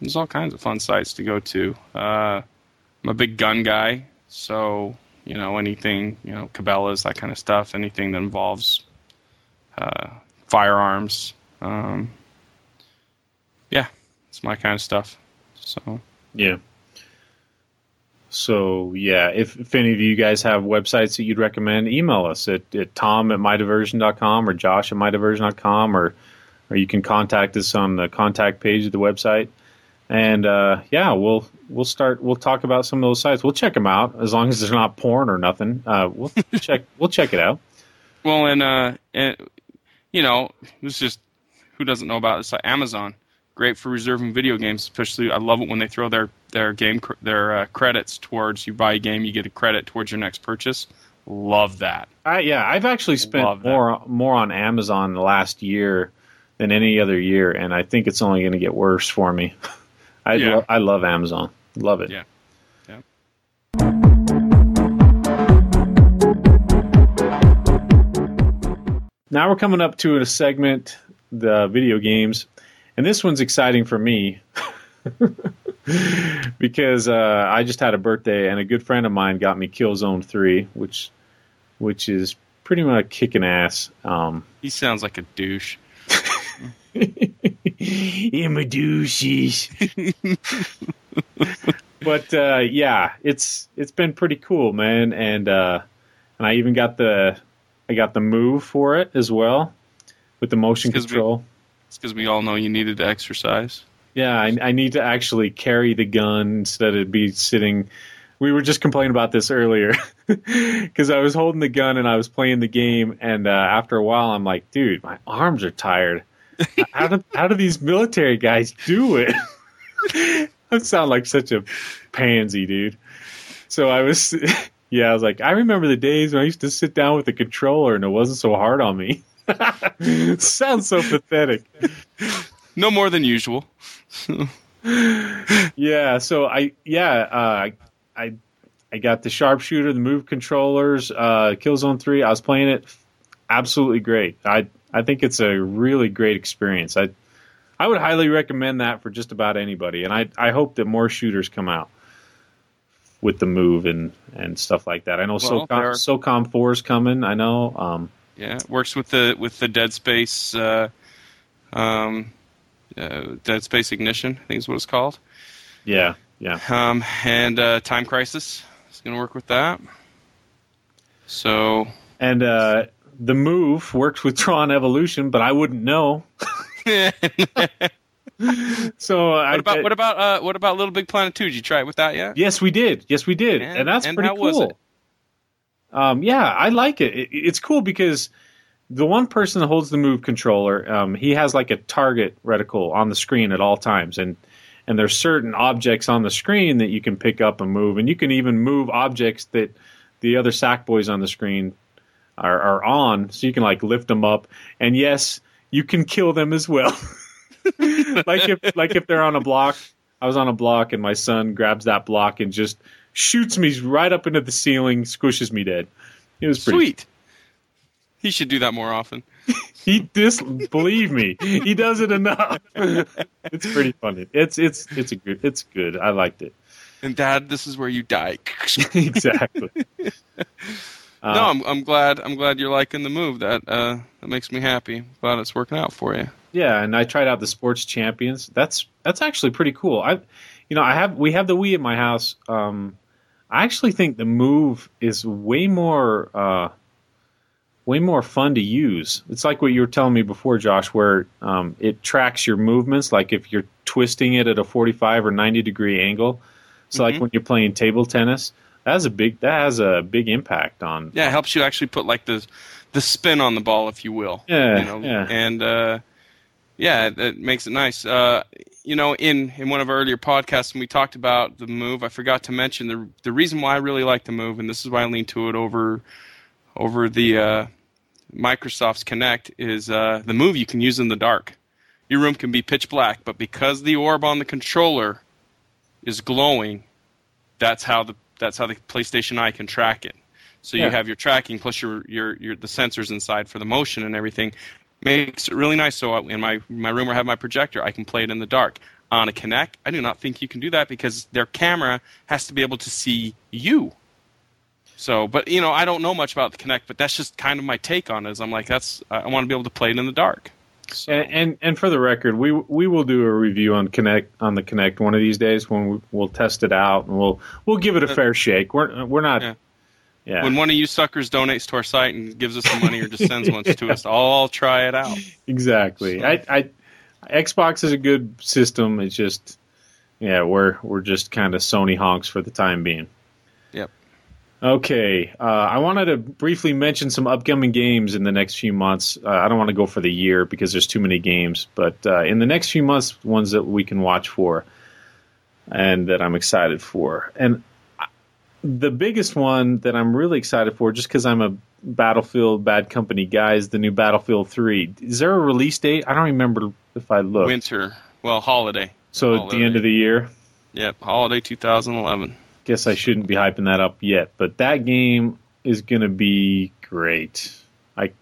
there's all kinds of fun sites to go to. Uh, I'm a big gun guy, so you know anything, you know, Cabela's, that kind of stuff. Anything that involves. Uh, Firearms, um, yeah, it's my kind of stuff. So yeah, so yeah. If, if any of you guys have websites that you'd recommend, email us at, at Tom at my diversion dot com or Josh at my diversion dot com, or or you can contact us on the contact page of the website. And uh, yeah, we'll we'll start. We'll talk about some of those sites. We'll check them out as long as they're not porn or nothing. Uh, we'll check. We'll check it out. Well, and uh, and. You know, it's just, who doesn't know about this? Amazon, great for reserving video games, especially. I love it when they throw their their game their uh, credits towards, you buy a game, you get a credit towards your next purchase. Love that. I, yeah, I've actually spent love more that. more on Amazon the last year than any other year, and I think it's only going to get worse for me. I yeah. lo- I love Amazon, love it. Yeah. Now we're coming up to a segment, the video games, and this one's exciting for me because uh, I just had a birthday and a good friend of mine got me Killzone Three, which which is pretty much kicking ass. Um, he sounds like a douche. I'm a douche. But uh, yeah, it's it's been pretty cool, man, and uh, and I even got the. I got the Move for it as well, with the motion it's control. We, it's because we all know you needed to exercise. Yeah, I, I need to actually carry the gun instead of be sitting. We were just complaining about this earlier because I was holding the gun and I was playing the game, and uh, after a while, I'm like, dude, my arms are tired. How do how do these military guys do it? I sound like such a pansy, dude. So I was. Yeah, I was like, I remember the days when I used to sit down with the controller and it wasn't so hard on me. Sounds so pathetic. No more than usual. yeah, so I yeah uh, I I got the sharpshooter, the Move controllers, uh, Killzone Three. I was playing it, absolutely great. I I think it's a really great experience. I I would highly recommend that for just about anybody, and I I hope that more shooters come out with the Move and, and stuff like that. I know well, SOCOM, SOCOM four is coming, I know. Um, yeah, it works with the with the Dead Space uh, um, uh, Dead Space Ignition, I think is what it's called. Yeah. Yeah. Um, and uh, Time Crisis is going to work with that. So. And uh, the Move worked with Tron Evolution, but I wouldn't know. So what I, about what about uh, what about Little Big Planet two? Did you try it with that yet? Yes, we did. Yes, we did, and, and that's and pretty how cool. Was it? Um, yeah, I like it. it. It's cool because the one person that holds the Move controller, um, he has like a target reticle on the screen at all times, and and there's certain objects on the screen that you can pick up and move, and you can even move objects that the other Sackboys on the screen are, are on, so you can like lift them up, and yes, you can kill them as well. like if like if they're on a block, I was on a block and my son grabs that block and just shoots me right up into the ceiling, squishes me dead. It was pretty sweet. He should do that more often. he this believe me, he does it enough. It's pretty funny. It's it's it's a good it's good. I liked it. And Dad, this is where you die. Exactly. Uh, no, I'm I'm glad I'm glad you're liking the Move. That uh, that makes me happy. Glad it's working out for you. Yeah, and I tried out the Sports Champions. That's that's actually pretty cool. I, you know, I have we have the Wii in my house. Um, I actually think the Move is way more uh, way more fun to use. It's like what you were telling me before, Josh, where um, it tracks your movements. Like if you're twisting it at a forty-five or ninety degree angle. So mm-hmm. like when you're playing table tennis. That has a big that has a big impact on. Yeah, it helps you actually put like the the spin on the ball, if you will. Yeah, you know? yeah. And uh, yeah, it, it makes it nice. Uh, you know, in, in one of our earlier podcasts when we talked about the Move, I forgot to mention the the reason why I really like the Move, and this is why I lean to it over over the uh, Microsoft's Kinect is uh, the Move you can use in the dark. Your room can be pitch black, but because the orb on the controller is glowing, that's how the That's how the PlayStation Eye can track it. So yeah. you have your tracking plus your, your your the sensors inside for the motion and everything. Makes it really nice. So in my, my room where I have my projector, I can play it in the dark. On a Kinect, I do not think you can do that because their camera has to be able to see you. So, but, you know, I don't know much about the Kinect, but that's just kind of my take on it. Is I'm like, that's I want to be able to play it in the dark. So. And, and and for the record, we we will do a review on Kinect on the Kinect one of these days when we, we'll test it out and we'll we'll give it a fair shake. We're we're not. Yeah. yeah. When one of you suckers donates to our site and gives us some money or just sends ones yeah. to us, I'll try it out. Exactly. So. I, I Xbox is a good system. It's just yeah, we're we're just kind of Sony honks for the time being. Yep. Okay, uh, I wanted to briefly mention some upcoming games in the next few months. Uh, I don't want to go for the year because there's too many games, but uh, in the next few months, ones that we can watch for and that I'm excited for. And the biggest one that I'm really excited for, just because I'm a Battlefield Bad Company guy, is the new Battlefield three. Is there a release date? I don't remember if I looked. Winter. Well, holiday. So holiday. At the end of the year? Yep, holiday two thousand eleven. Guess I shouldn't be hyping that up yet, but that game is going to be great. I,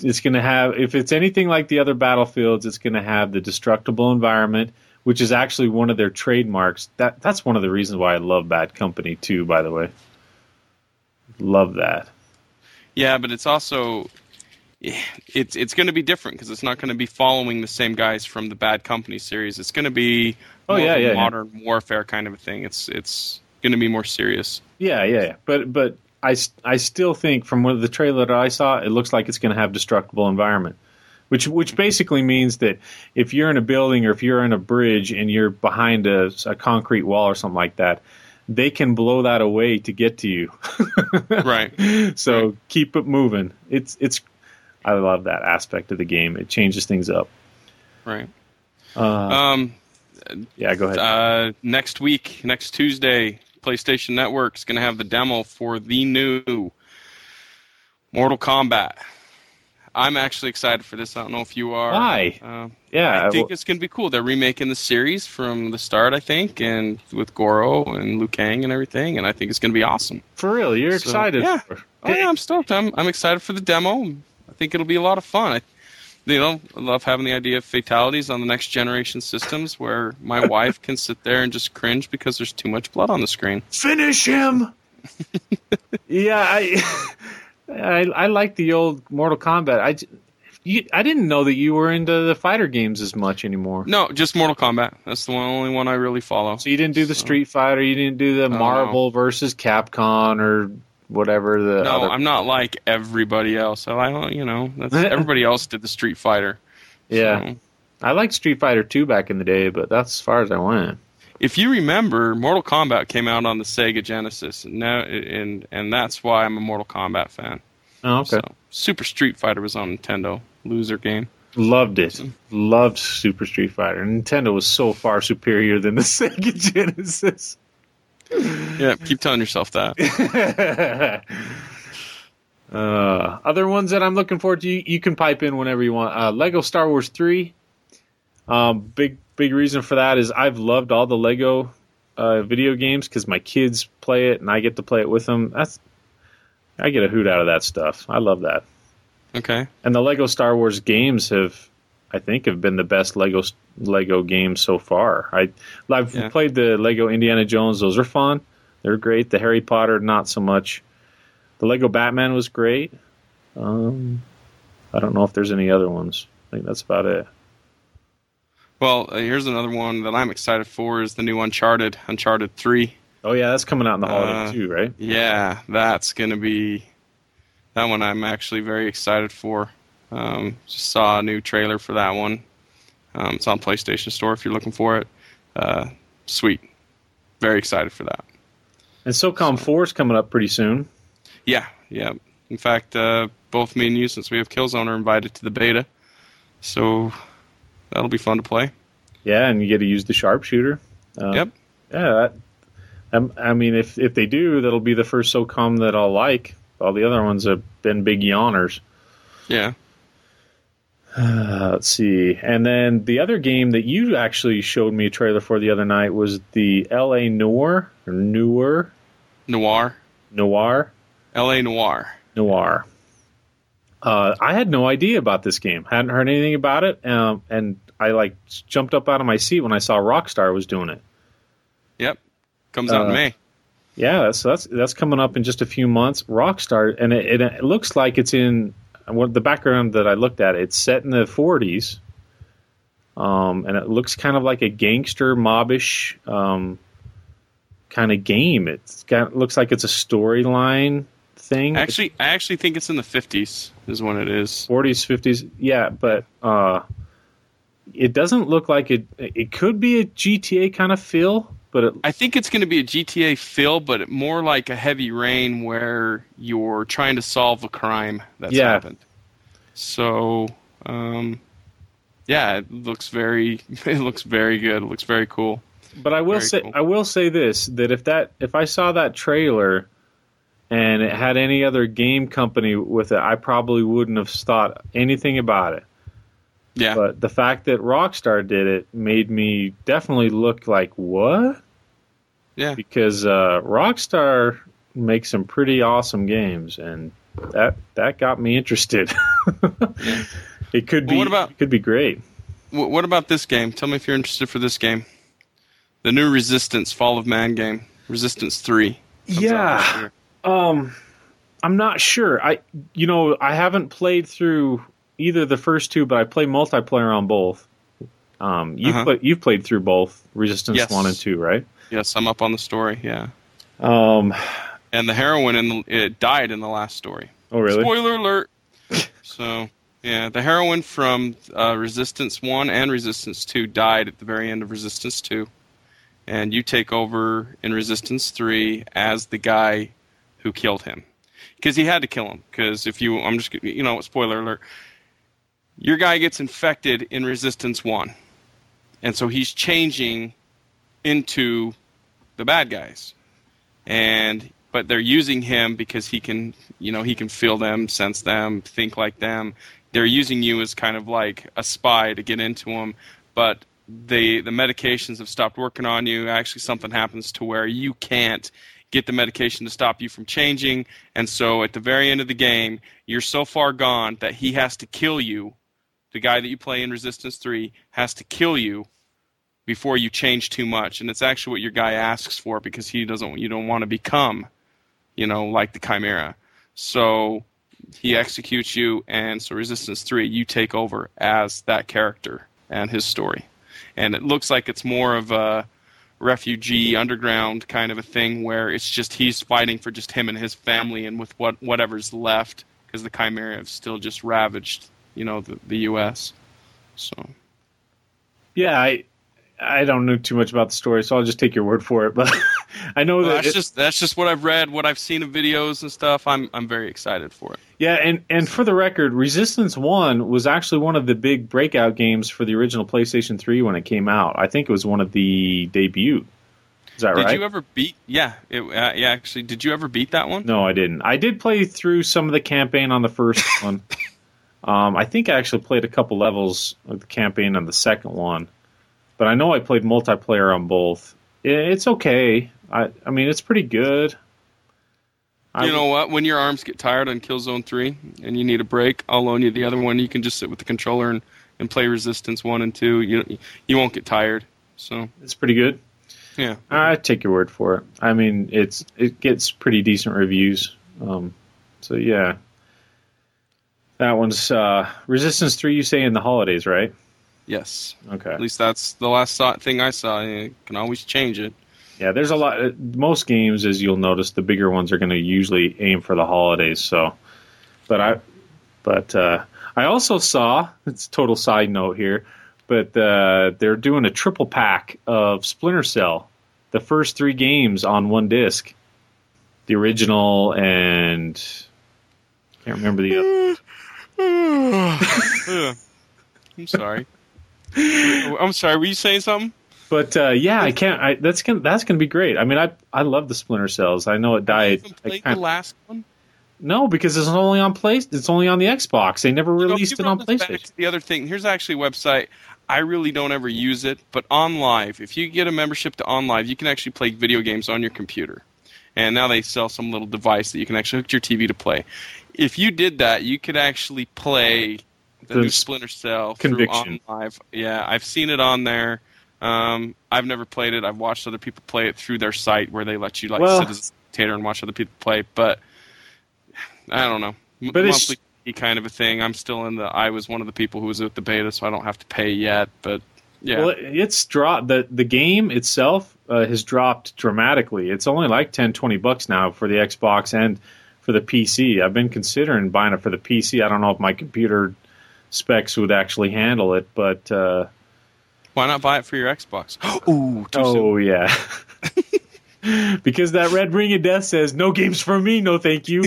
it's going to have, if it's anything like the other Battlefields, it's going to have the destructible environment, which is actually one of their trademarks. That that's one of the reasons why I love Bad Company too, by the way. Love that. Yeah, but it's also it's it's going to be different because it's not going to be following the same guys from the Bad Company series. It's going to be oh, more yeah, yeah, modern yeah. warfare kind of a thing. It's it's going to be more serious. Yeah, yeah, yeah. But but I, I still think from what the trailer that I saw, it looks like it's going to have destructible environment, which which basically means that if you're in a building or if you're in a bridge and you're behind a, a concrete wall or something like that, they can blow that away to get to you. Right. So right. Keep it moving. It's it's. I love that aspect of the game. It changes things up. Right. Uh, um, yeah, go ahead. Uh, next week, next Tuesday, PlayStation Network is going to have the demo for the new Mortal Kombat. I'm actually excited for this. I don't know if you are. Why? Uh, yeah, I think well, it's going to be cool. They're remaking the series from the start, I think, and with Goro and Liu Kang and everything, and I think it's going to be awesome. For real? You're so, excited? Yeah. Oh, yeah, I'm stoked. I'm, I'm excited for the demo. I think it'll be a lot of fun. I, you know, I love having the idea of fatalities on the next generation systems where my wife can sit there and just cringe because there's too much blood on the screen. Finish him! yeah, I, I I like the old Mortal Kombat. I, You, I didn't know that you were into the fighter games as much anymore. No, just Mortal Kombat. That's the one, only one I really follow. So you didn't do the so. Street Fighter, you didn't do the Marvel versus Capcom or whatever the. No, other... I'm not like everybody else. I, don't, you know, that's, everybody else did the Street Fighter. Yeah, so. I liked Street Fighter two back in the day, but that's as far as I went. If you remember, Mortal Kombat came out on the Sega Genesis, and now, and and that's why I'm a Mortal Kombat fan. Oh, okay. So, Super Street Fighter was on Nintendo. Loser game. Loved it. Loved Super Street Fighter. Nintendo was so far superior than the Sega Genesis. Yeah, keep telling yourself that. uh, other ones that I'm looking forward to, you, you can pipe in whenever you want. Uh, Lego Star Wars three. Um, big big reason for that is I've loved all the Lego uh, video games because my kids play it and I get to play it with them. That's I get a hoot out of that stuff. I love that. Okay. And the Lego Star Wars games have, I think, have been the best Lego Lego games so far. I, I've yeah. played the Lego Indiana Jones. Those are fun. They're great. The Harry Potter, not so much. The Lego Batman was great. Um, I don't know if there's any other ones. I think that's about it. Well, uh, here's another one that I'm excited for is the new Uncharted, Uncharted three. Oh, yeah, that's coming out in the holiday, uh, too, right? Yeah, that's going to be... That one I'm actually very excited for. Um, just saw a new trailer for that one. Um, it's on PlayStation Store if you're looking for it. Uh, sweet. Very excited for that. And SOCOM so, four is coming up pretty soon. Yeah, yeah. In fact, uh, both me and you, since we have Killzone, are invited to the beta. So that'll be fun to play. Yeah, and you get to use the sharpshooter. Uh, yep. Yeah, that, I mean, if, if they do, that'll be the first SOCOM that I'll like. All the other ones have been big yawners. Yeah. Uh, let's see. And then the other game that you actually showed me a trailer for the other night was the L A. Noire. Or Noire. Noire. Noire. L A. Noire. Noire. Uh, I had no idea about this game. Hadn't heard anything about it. Um, and I like jumped up out of my seat when I saw Rockstar was doing it. Yep. Comes out uh, in May. Yeah, so that's that's coming up in just a few months. Rockstar, and it, it looks like it's in the background that I looked at. It's set in the forties, um, and it looks kind of like a gangster mobbish um, kind of game. It's got, it looks like it's a storyline thing. Actually, I actually think it's in the fifties is when it is. Forties, fifties, yeah, but uh, it doesn't look like it. It could be a G T A kind of feel. But it, I think it's going to be a G T A feel, but more like a Heavy Rain where you're trying to solve a crime that's yeah. happened. So, um, yeah, it looks very, it looks very good. It looks very cool. But I will very say, cool. I will say this: that if that, if I saw that trailer and it had any other game company with it, I probably wouldn't have thought anything about it. Yeah. But the fact that Rockstar did it made me definitely look like, what? Yeah. Because uh, Rockstar makes some pretty awesome games, and that that got me interested. yeah. It could well, be what about, it could be great. What about this game? Tell me if you're interested for this game. The new Resistance Fall of Man game, Resistance three. Yeah. Um, I'm not sure. I you know, I haven't played through either the first two, but I play multiplayer on both. Um, you've, uh-huh. play, you've played through both, Resistance yes. one and two, right? Yes, I'm up on the story, yeah. Um, and the heroine in the, it died in the last story. Oh, really? Spoiler alert! So, yeah, the heroine from uh, Resistance one and Resistance two died at the very end of Resistance two. And you take over in Resistance three as the guy who killed him. Because he had to kill him. Because if you... I'm just... You know, spoiler alert... Your guy gets infected in Resistance one. And so he's changing into the bad guys. And but they're using him because he can, you know, he can feel them, sense them, think like them. They're using you as kind of like a spy to get into them, but the the medications have stopped working on you. Actually, something happens to where you can't get the medication to stop you from changing. And so at the very end of the game, you're so far gone that he has to kill you. The guy that you play in Resistance three has to kill you before you change too much, and it's actually what your guy asks for because he doesn't. You don't want to become, you know, like the Chimera. So he executes you, and so Resistance three, you take over as that character and his story. And it looks like it's more of a refugee underground kind of a thing where it's just he's fighting for just him and his family and with what whatever's left, because the Chimera have still just ravaged, you know, the, the U S. So, yeah, I I don't know too much about the story, so I'll just take your word for it. But I know well, that that's it, just that's just what I've read, what I've seen in videos and stuff. I'm I'm very excited for it. Yeah, and and for the record, Resistance one was actually one of the big breakout games for the original PlayStation three when it came out. I think it was one of the debut. Is that did right? Did you ever beat? Yeah, it, uh, yeah. Actually, did you ever beat that one? No, I didn't. I did play through some of the campaign on the first one. Um, I think I actually played a couple levels of the campaign on the second one, but I know I played multiplayer on both. It's okay. I, I mean, it's pretty good. I, you know what? When your arms get tired on Killzone Three and you need a break, I'll loan you the other one. You can just sit with the controller and, and play Resistance One and Two. You you won't get tired. So it's pretty good. Yeah, I take your word for it. I mean, it's it gets pretty decent reviews. Um, so yeah. That one's uh, Resistance three, you say, in the holidays, right? Yes. Okay. At least that's the last thing I saw. You can always change it. Yeah, there's a lot. Most games, as you'll notice, the bigger ones are going to usually aim for the holidays. So, but I, but uh, I also saw. It's a total side note here, but uh, they're doing a triple pack of Splinter Cell, the first three games on one disc, the original and I can't remember the other. I'm sorry. I'm sorry. Were you saying something? But uh, yeah, I can't. I, that's gonna that's gonna be great. I mean, I I love the Splinter Cells. I know it died. Have you played the last one? No, because it's only on play. It's only on the Xbox. They never released it on PlayStation. The other thing, here's actually a website. I really don't ever use it, but OnLive. If you get a membership to OnLive, you can actually play video games on your computer. And now they sell some little device that you can actually hook to your T V to play. If you did that, you could actually play the, the new Splinter Cell Conviction through OnLive. Yeah, I've seen it on there. Um, I've never played it. I've watched other people play it through their site where they let you like well, sit as a spectator and watch other people play. But I don't know. M- but monthly it's, kind of a thing. I'm still in the. I was one of the people who was at the beta, so I don't have to pay yet. But yeah, well, it's dropped. The the game itself uh, has dropped dramatically. It's only like ten, twenty bucks now for the Xbox and for the P C. I've been considering buying it for the P C. I don't know if my computer specs would actually handle it, but uh, why not buy it for your Xbox? Ooh, too oh, soon. Yeah. Because that red ring of death says, no games for me, no thank you.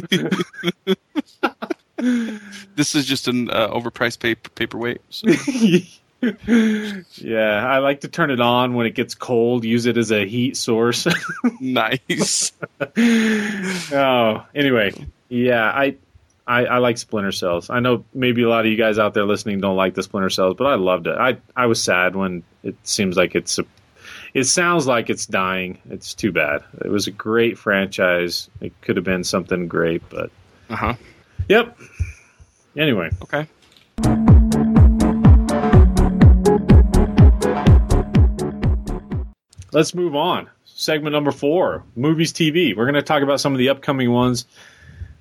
This is just an uh, overpriced paper, paperweight. So. Yeah, I like to turn it on when it gets cold, use it as a heat source. Nice. Oh, anyway, yeah, I, I I like Splinter Cells. I know maybe a lot of you guys out there listening don't like the Splinter Cells, but I loved it. I, I was sad when it seems like it's a, it sounds like it's dying. It's too bad. It was a great franchise. It could have been something great, but uh-huh. Yep. Anyway. Okay. Let's move on. Segment number four, movies, T V. We're going to talk about some of the upcoming ones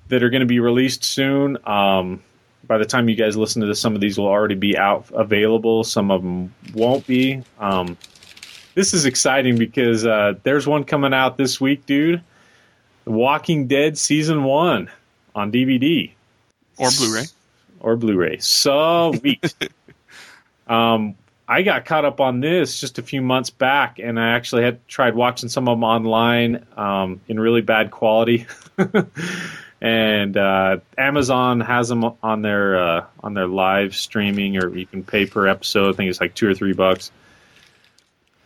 that are going to be released soon. Um, by the time you guys listen to this, some of these will already be out available. Some of them won't be. Um, this is exciting because uh, there's one coming out this week, dude. The Walking Dead Season one on D V D. Or Blu-ray. Or Blu-ray. Sweet. um I got caught up on this just a few months back, and I actually had tried watching some of them online um, in really bad quality. And uh, Amazon has them on their uh, on their live streaming, or you can pay per episode. I think it's like two or three bucks.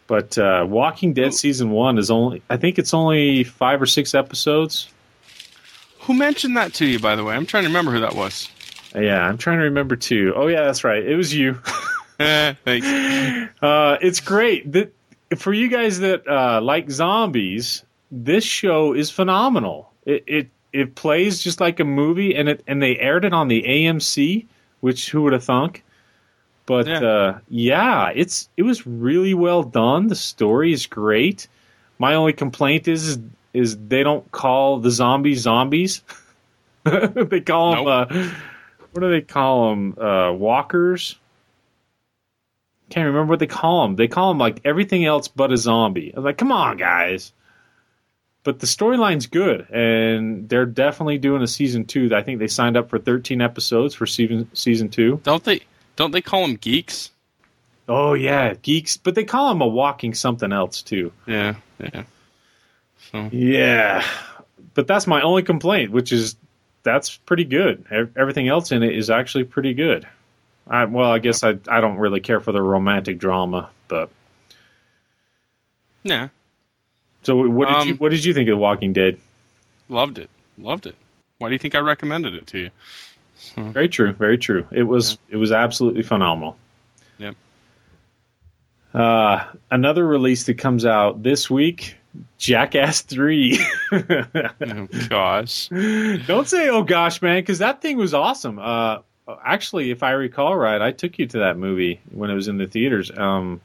But uh, Walking Dead Season One is only, I think it's only five or six episodes. Who mentioned that to you, by the way? I'm trying to remember who that was. Yeah, I'm trying to remember too. Oh yeah, that's right. It was you. Thanks. Uh, it's great. That, for you guys that uh, like zombies, this show is phenomenal. It, it it plays just like a movie, and it and they aired it on the A M C, which who would have thunk? But yeah. Uh, yeah, it's it was really well done. The story is great. My only complaint is is they don't call the zombies zombies. They call nope. them, uh, what do they call them? Uh, walkers? Can't remember what they call them. They call them like everything else but a zombie. I was like, come on, guys. But the storyline's good, and they're definitely doing a season two. I think they signed up for thirteen episodes for season season two. Don't they? Don't they call them geeks? Oh yeah, geeks. But they call them a walking something else too. Yeah, yeah. So. Yeah, but that's my only complaint, which is that's pretty good. Everything else in it is actually pretty good. I, well, I guess I I don't really care for the romantic drama, but yeah. So what did um, you what did you think of The Walking Dead? Loved it, loved it. Why do you think I recommended it to you? So. Very true, very true. It was yeah. it was absolutely phenomenal. Yep. Uh, another release that comes out this week, Jackass three. Oh gosh! Don't say oh gosh, man, because that thing was awesome. Uh, actually, if I recall right, I took you to that movie when it was in the theaters. Um,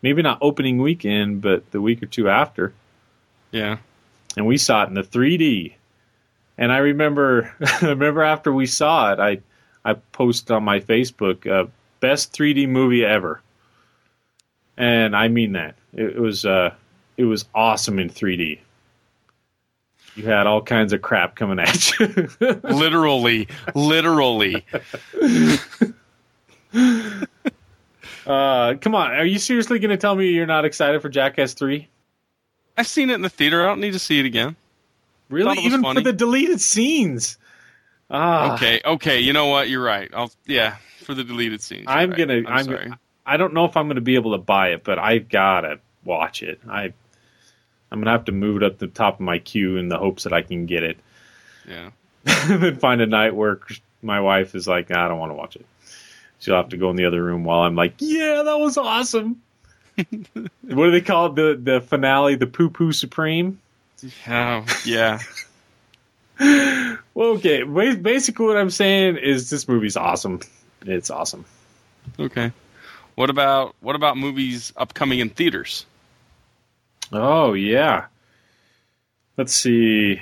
maybe not opening weekend, but the week or two after. Yeah, and we saw it in the three D, and I remember, I remember after we saw it, I, I posted on my Facebook, uh, best three D movie ever, and I mean that. It, it was, uh, it was awesome in three D. You had all kinds of crap coming at you. literally, literally. uh, come on, are you seriously going to tell me you're not excited for Jackass three? I've seen it in the theater. I don't need to see it again. Really? It Even funny. For the deleted scenes. Ah. Okay. Okay. You know what? You're right. I'll yeah. For the deleted scenes. I'm right. gonna. I'm. I'm sorry. Gonna, I don't know if I'm gonna be able to buy it, but I gotta watch it. I. I'm gonna have to move it up the top of my queue in the hopes that I can get it. Yeah. Then find a night where my wife is like, nah, I don't want to watch it. She'll have to go in the other room while I'm like, yeah, that was awesome. What do they call it? The the finale, the Poo Poo Supreme? Oh, yeah. Well, okay. Basically, what I'm saying is this movie's awesome. It's awesome. Okay. What about what about movies upcoming in theaters? Oh yeah. Let's see.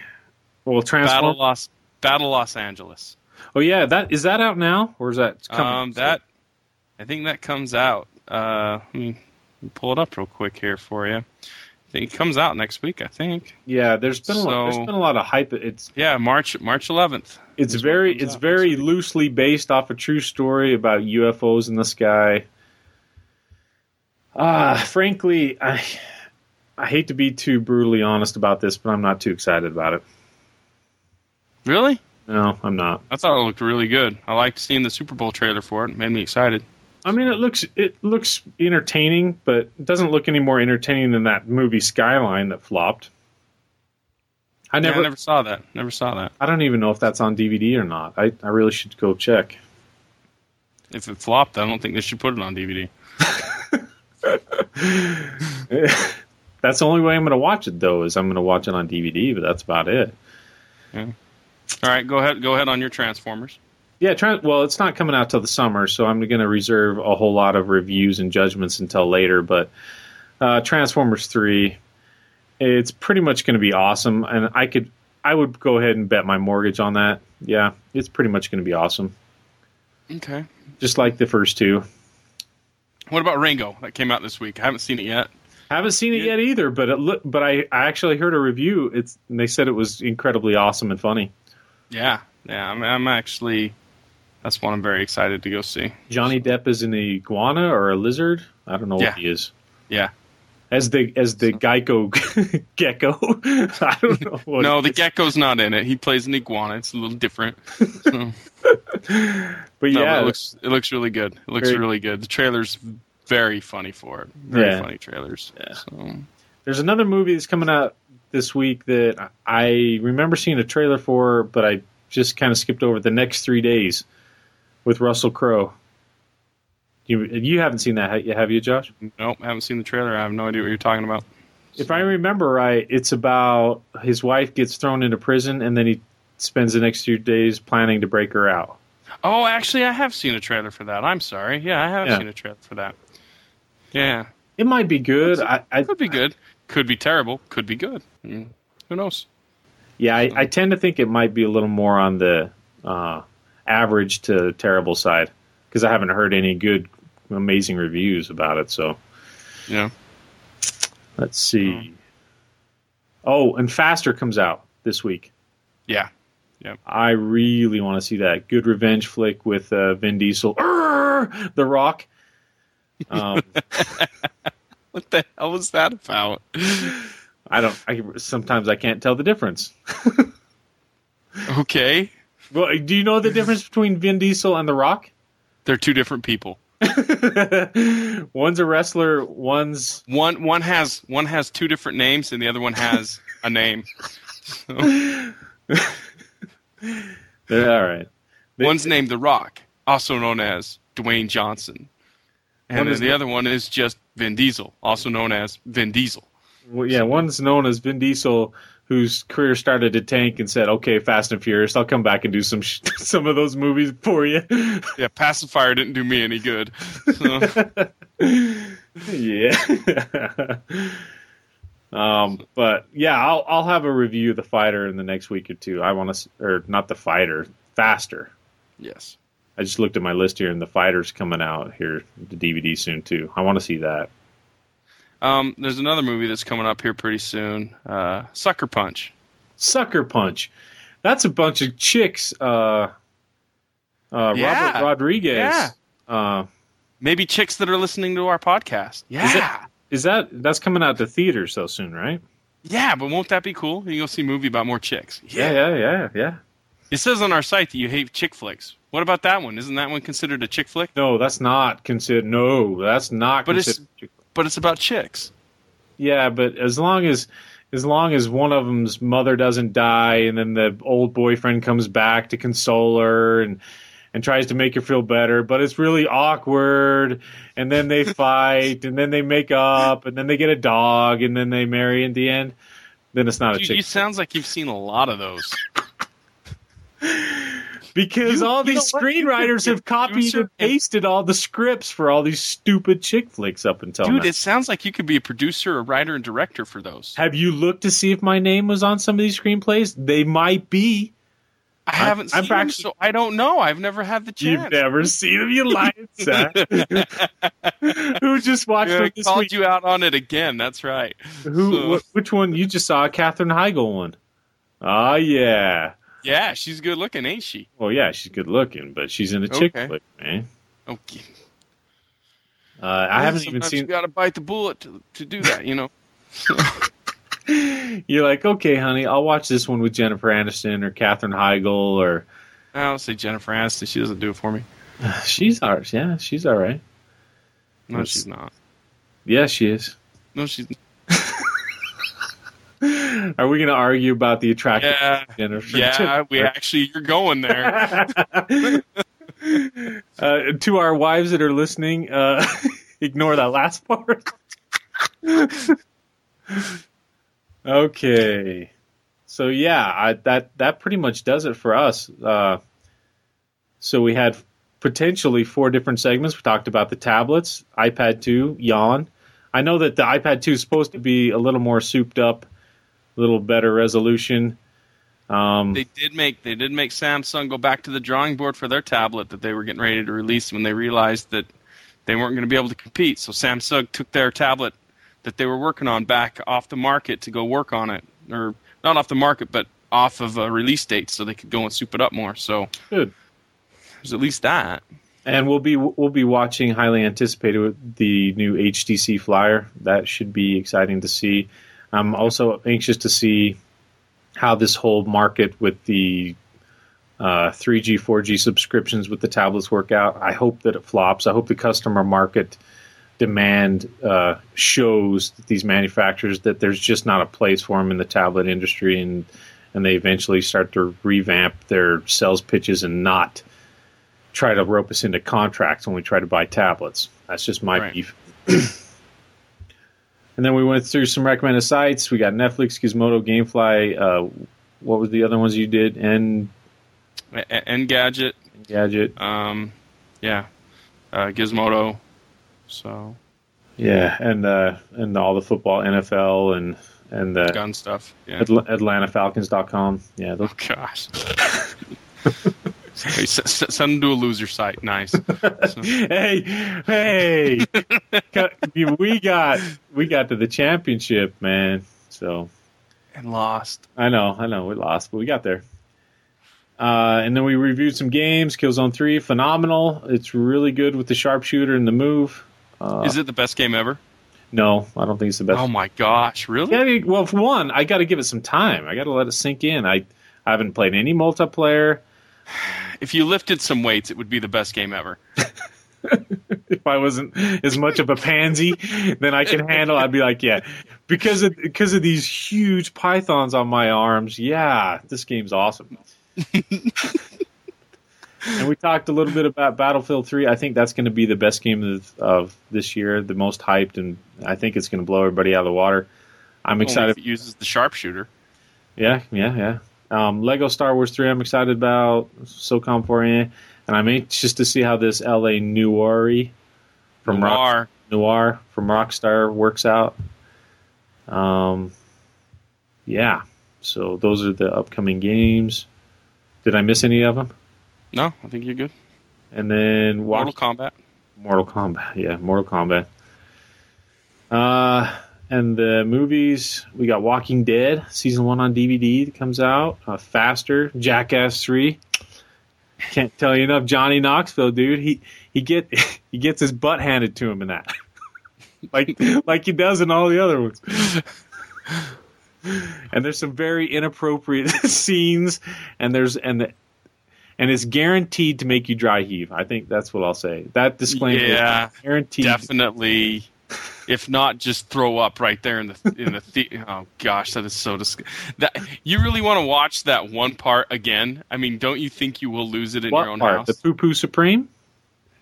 Well, Transform- Battle Los Battle Los Angeles. Oh yeah, that is that out now, or is that coming? Um, that I think that comes out. Uh, I mean, pull it up real quick here for you. I think it comes out next week, I think. Yeah, there's been so, a lot, there's been a lot of hype. It's yeah, March March eleventh. It's very it's out, very loosely based off a true story about U F Os in the sky. Uh, frankly, I I hate to be too brutally honest about this, but I'm not too excited about it. Really? No, I'm not. I thought it looked really good. I liked seeing the Super Bowl trailer for it. It made me excited. I mean, it looks it looks entertaining, but it doesn't look any more entertaining than that movie Skyline that flopped. I never, yeah, I never saw that. Never saw that. I don't even know if that's on D V D or not. I, I really should go check. If it flopped, I don't think they should put it on D V D. That's the only way I'm going to watch it, though, is I'm going to watch it on D V D, but that's about it. Yeah. All right, go ahead. Go ahead on your Transformers. Yeah, try, well, it's not coming out till the summer, so I'm going to reserve a whole lot of reviews and judgments until later. But uh, Transformers three, it's pretty much going to be awesome, and I could, I would go ahead and bet my mortgage on that. Yeah, it's pretty much going to be awesome. Okay, just like the first two. What about Rango? That came out this week. I haven't seen it yet. Haven't seen it yet either, but it look, but I, I actually heard a review. It's and they said it was incredibly awesome and funny. Yeah, yeah, I'm, I'm actually. That's one I'm very excited to go see. Johnny Depp is an iguana or a lizard. I don't know yeah. what he is. Yeah. As the as the so. Geico gecko. I don't know what No, the is. Gecko's not in it. He plays an iguana. It's a little different. So. But yeah. No, it, looks, it looks really good. It looks very, really good. The trailer's very funny for it. Very yeah. funny trailers. Yeah. So. There's another movie that's coming out this week that I remember seeing a trailer for, but I just kind of skipped over the next three days. With Russell Crowe. You you haven't seen that, have you, Josh? Nope, I haven't seen the trailer. I have no idea what you're talking about. If I remember right, it's about his wife gets thrown into prison, and then he spends the next few days planning to break her out. Oh, actually, I have seen a trailer for that. I'm sorry. Yeah, I have yeah. seen a trailer for that. Yeah. It might be good. It I, I, could be good. Could be terrible. Could be good. Who knows? Yeah, I, I tend to think it might be a little more on the uh, average to terrible side because I haven't heard any good, amazing reviews about it. So, yeah. Let's see. Oh, and Faster comes out this week. Yeah. Yep. I really want to see that. Good revenge flick with uh, Vin Diesel. Urgh! The Rock. Um, what the hell was that about? I don't. I, sometimes I can't tell the difference. Okay. Well, do you know the difference between Vin Diesel and The Rock? They're two different people. One's a wrestler. One's one. One has one has two different names, and the other one has a name. So. They're all right. They, One's named The Rock, also known as Dwayne Johnson, and then the other one is just Vin Diesel, also known as Vin Diesel. Well, yeah, so, one's known as Vin Diesel, whose career started to tank and said, "Okay, Fast and Furious, I'll come back and do some sh- some of those movies for you." Yeah, Pacifier didn't do me any good. So. Yeah. Um, but yeah, I'll I'll have a review of The Fighter in the next week or two. I want to, or not The Fighter, Faster. Yes. I just looked at my list here, and The Fighter's coming out here, the D V D soon too. I want to see that. Um, there's another movie that's coming up here pretty soon. Uh, Sucker Punch. Sucker Punch. That's a bunch of chicks. Uh, uh, yeah. Robert Rodriguez. Yeah. Uh, maybe chicks that are listening to our podcast. Yeah. Is it, Is that that's coming out to theaters so soon, right? Yeah, but won't that be cool? You go see a movie about more chicks. Yeah. yeah, yeah, yeah, yeah. It says on our site that you hate chick flicks. What about that one? Isn't that one considered a chick flick? No, that's not considered. No, that's not. But considered it's chick flick. But it's about chicks. Yeah, but as long as as long as one of them's mother doesn't die, and then the old boyfriend comes back to console her, and. And tries to make her feel better, but it's really awkward. And then they fight, and then they make up, and then they get a dog, and then they marry in the end. Then it's not Dude, a chick. You sounds like you've seen a lot of those. Because you, all these screenwriters have copied sure, and pasted all the scripts for all these stupid chick flicks up until now. Dude, it sounds like you could be a producer, a writer, and director for those. Have you looked to see if my name was on some of these screenplays? They might be. I haven't I'm, seen I'm actually, them, so I don't know. I've never had the chance. You've never seen them, you lying sack. Who just watched yeah, them this called week? You out on it again. That's right. Who? So. What, which one? You just saw a Katherine Heigl one. Oh, yeah. Yeah, she's good looking, ain't she? Well, yeah, she's good looking, but she's in a chick okay. flick, man. Okay. Uh, I yeah, haven't even seen... you got to bite the bullet to, to do that, you know? You're like, okay, honey, I'll watch this one with Jennifer Aniston or Katherine Heigl or... I'll say Jennifer Aniston. She doesn't do it for me. She's all right. Yeah, she's all right. No, That's... she's not. Yeah, she is. No, she's not. Are we going to argue about the attractiveness yeah. of Jennifer? Yeah, we actually... You're going there. uh, to our wives that are listening, uh, ignore that last part. Okay, so yeah, I, that that pretty much does it for us. Uh, so we had potentially four different segments. We talked about the tablets, iPad two, yawn. I know that the iPad two is supposed to be a little more souped up, a little better resolution. Um, they did make they did make Samsung go back to the drawing board for their tablet that they were getting ready to release when they realized that they weren't going to be able to compete. So Samsung took their tablet that they were working on back off the market to go work on it. Or not off the market, but off of a release date so they could go and soup it up more. So Good. There's at least that. And we'll be we'll be watching, highly anticipated, with the new H T C Flyer. That should be exciting to see. I'm also anxious to see how this whole market with the uh, three G, four G subscriptions with the tablets work out. I hope that it flops. I hope the customer market... demand uh, shows that these manufacturers that there's just not a place for them in the tablet industry, and and they eventually start to revamp their sales pitches and not try to rope us into contracts when we try to buy tablets. That's just my right. beef. And then we went through some recommended sites. We got Netflix, Gizmodo, Gamefly. Uh, what was the other ones you did? And Engadget. Engadget. Um, yeah. Uh, Gizmodo. So, yeah, and uh, and all the football, N F L, and and the gun stuff. Yeah. Atl- Atlanta Falcons dot com. Yeah. Those- oh gosh. Hey, send them to a loser site. Nice. So. hey, hey, we got we got to the championship, man. So and lost. I know, I know, we lost, but we got there. Uh, and then we reviewed some games. Killzone Three, phenomenal. It's really good with the sharpshooter and the move. Uh, Is it the best game ever? No, I don't think it's the best. Oh my gosh, really? Yeah, well, for one, I got to give it some time. I got to let it sink in. I I haven't played any multiplayer. If you lifted some weights, it would be the best game ever. If I wasn't as much of a pansy then I can handle, I'd be like, yeah, because of, because of these huge pythons on my arms. Yeah, this game's awesome. And we talked a little bit about Battlefield three. I think that's going to be the best game of, of this year, the most hyped, and I think it's going to blow everybody out of the water. I'm well, excited. If it uses the sharpshooter. Yeah, yeah, yeah. Um, Lego Star Wars three, I'm excited about. SOCOM four, and I'm anxious to see how this L A. Noire from Noir. Rock, Noir from Rockstar works out. Um, yeah, so those are the upcoming games. Did I miss any of them? No, I think you're good. And then watch, Mortal Kombat. Mortal Kombat, yeah, Mortal Kombat. Uh. And the movies, we got Walking Dead, Season one on D V D that comes out. Uh, Faster, Jackass three. Can't tell you enough, Johnny Knoxville, dude. He he get he gets his butt handed to him in that. like like he does in all the other ones. And there's some very inappropriate scenes, and there's and the, and it's guaranteed to make you dry heave. I think that's what I'll say. That disclaimer yeah, is guaranteed. Definitely. If not, just throw up right there in the in the. The- oh gosh, that is so disgusting. That you really want to watch that one part again? I mean, don't you think you will lose it in what your own part? House? The poo poo supreme?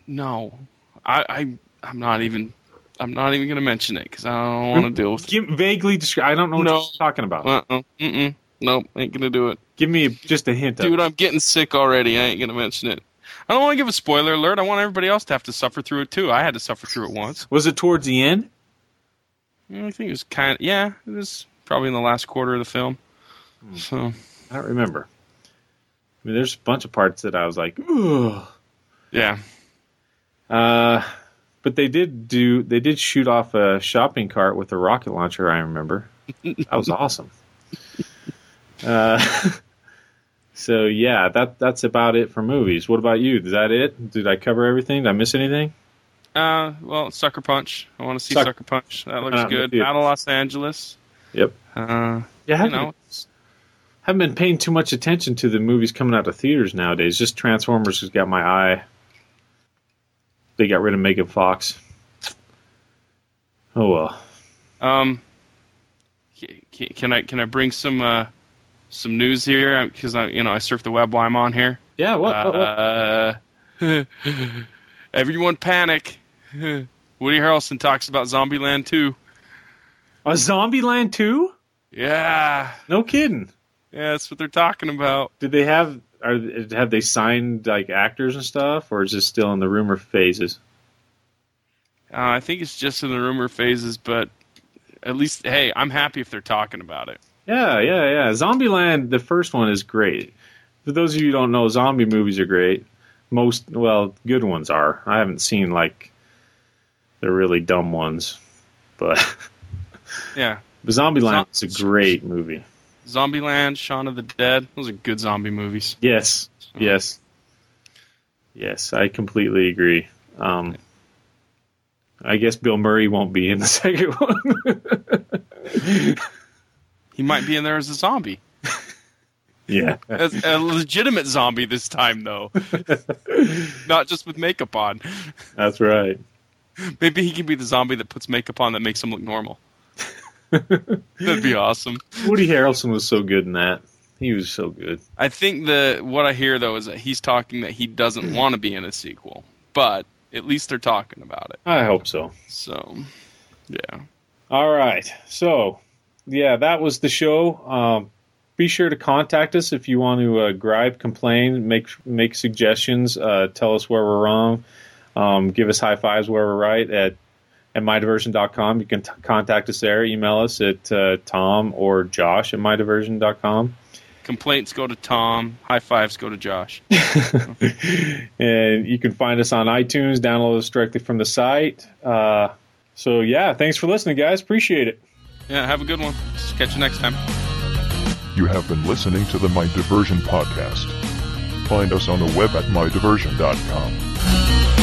No, I, I I'm not even I'm not even going to mention it because I don't want to deal with Give, it. Vaguely describe. I don't know what no. you're talking about. Uh-uh. Mm-mm. Nope, ain't gonna do it. Give me just a hint, dude. Of it. I'm getting sick already. I ain't gonna mention it. I don't want to give a spoiler alert. I want everybody else to have to suffer through it, too. I had to suffer through it once. Was it towards the end? I think it was kind of... Yeah, it was probably in the last quarter of the film. Hmm. So I don't remember. I mean, there's a bunch of parts that I was like, ugh. Yeah. Uh, but they did do... They did shoot off a shopping cart with a rocket launcher, I remember. That was awesome. Uh... So, yeah, that that's about it for movies. What about you? Is that it? Did I cover everything? Did I miss anything? Uh, well, Sucker Punch. I want to see Sucker, Sucker Punch. That looks uh, good. Out of Los Angeles. Yep. Uh, yeah, I haven't, you know, haven't been paying too much attention to the movies coming out of theaters nowadays. Just Transformers has got my eye. They got rid of Megan Fox. Oh, well. Um, can I, can I bring some... Uh, Some news here because I, you know, I surf the web while I'm on here. Yeah, what? Uh, what, what? Everyone panic. Woody Harrelson talks about Zombieland two. A Zombieland two? Yeah. No kidding. Yeah, that's what they're talking about. Did they have? Are have they signed like actors and stuff, or is this still in the rumor phases? Uh, I think it's just in the rumor phases, but at least hey, I'm happy if they're talking about it. Yeah, yeah, yeah. Zombieland, the first one, is great. For those of you who don't know, zombie movies are great. Most, well, good ones are. I haven't seen, like, the really dumb ones. But, yeah. But Zombieland is Zom- a great movie. Zombieland, Shaun of the Dead, those are good zombie movies. Yes, yes. Yes, I completely agree. Um, I guess Bill Murray won't be in the second one. He might be in there as a zombie. Yeah. As a legitimate zombie this time, though. Not just with makeup on. That's right. Maybe he can be the zombie that puts makeup on that makes him look normal. That'd be awesome. Woody Harrelson was so good in that. He was so good. I think the what I hear, though, is that he's talking that he doesn't want to be in a sequel. But at least they're talking about it. I hope so. So, yeah. All right. So... Yeah, that was the show. Um, be sure to contact us if you want to uh, gripe, complain, make make suggestions, uh, tell us where we're wrong, um, give us high fives where we're right at at my diversion dot com. You can t- contact us there. Email us at uh, Tom or Josh at my diversion dot com. Complaints go to Tom. High fives go to Josh. And you can find us on iTunes. Download us directly from the site. Uh, so, yeah, thanks for listening, guys. Appreciate it. Yeah, have a good one. Catch you next time. You have been listening to the My Diversion podcast. Find us on the web at my diversion dot com.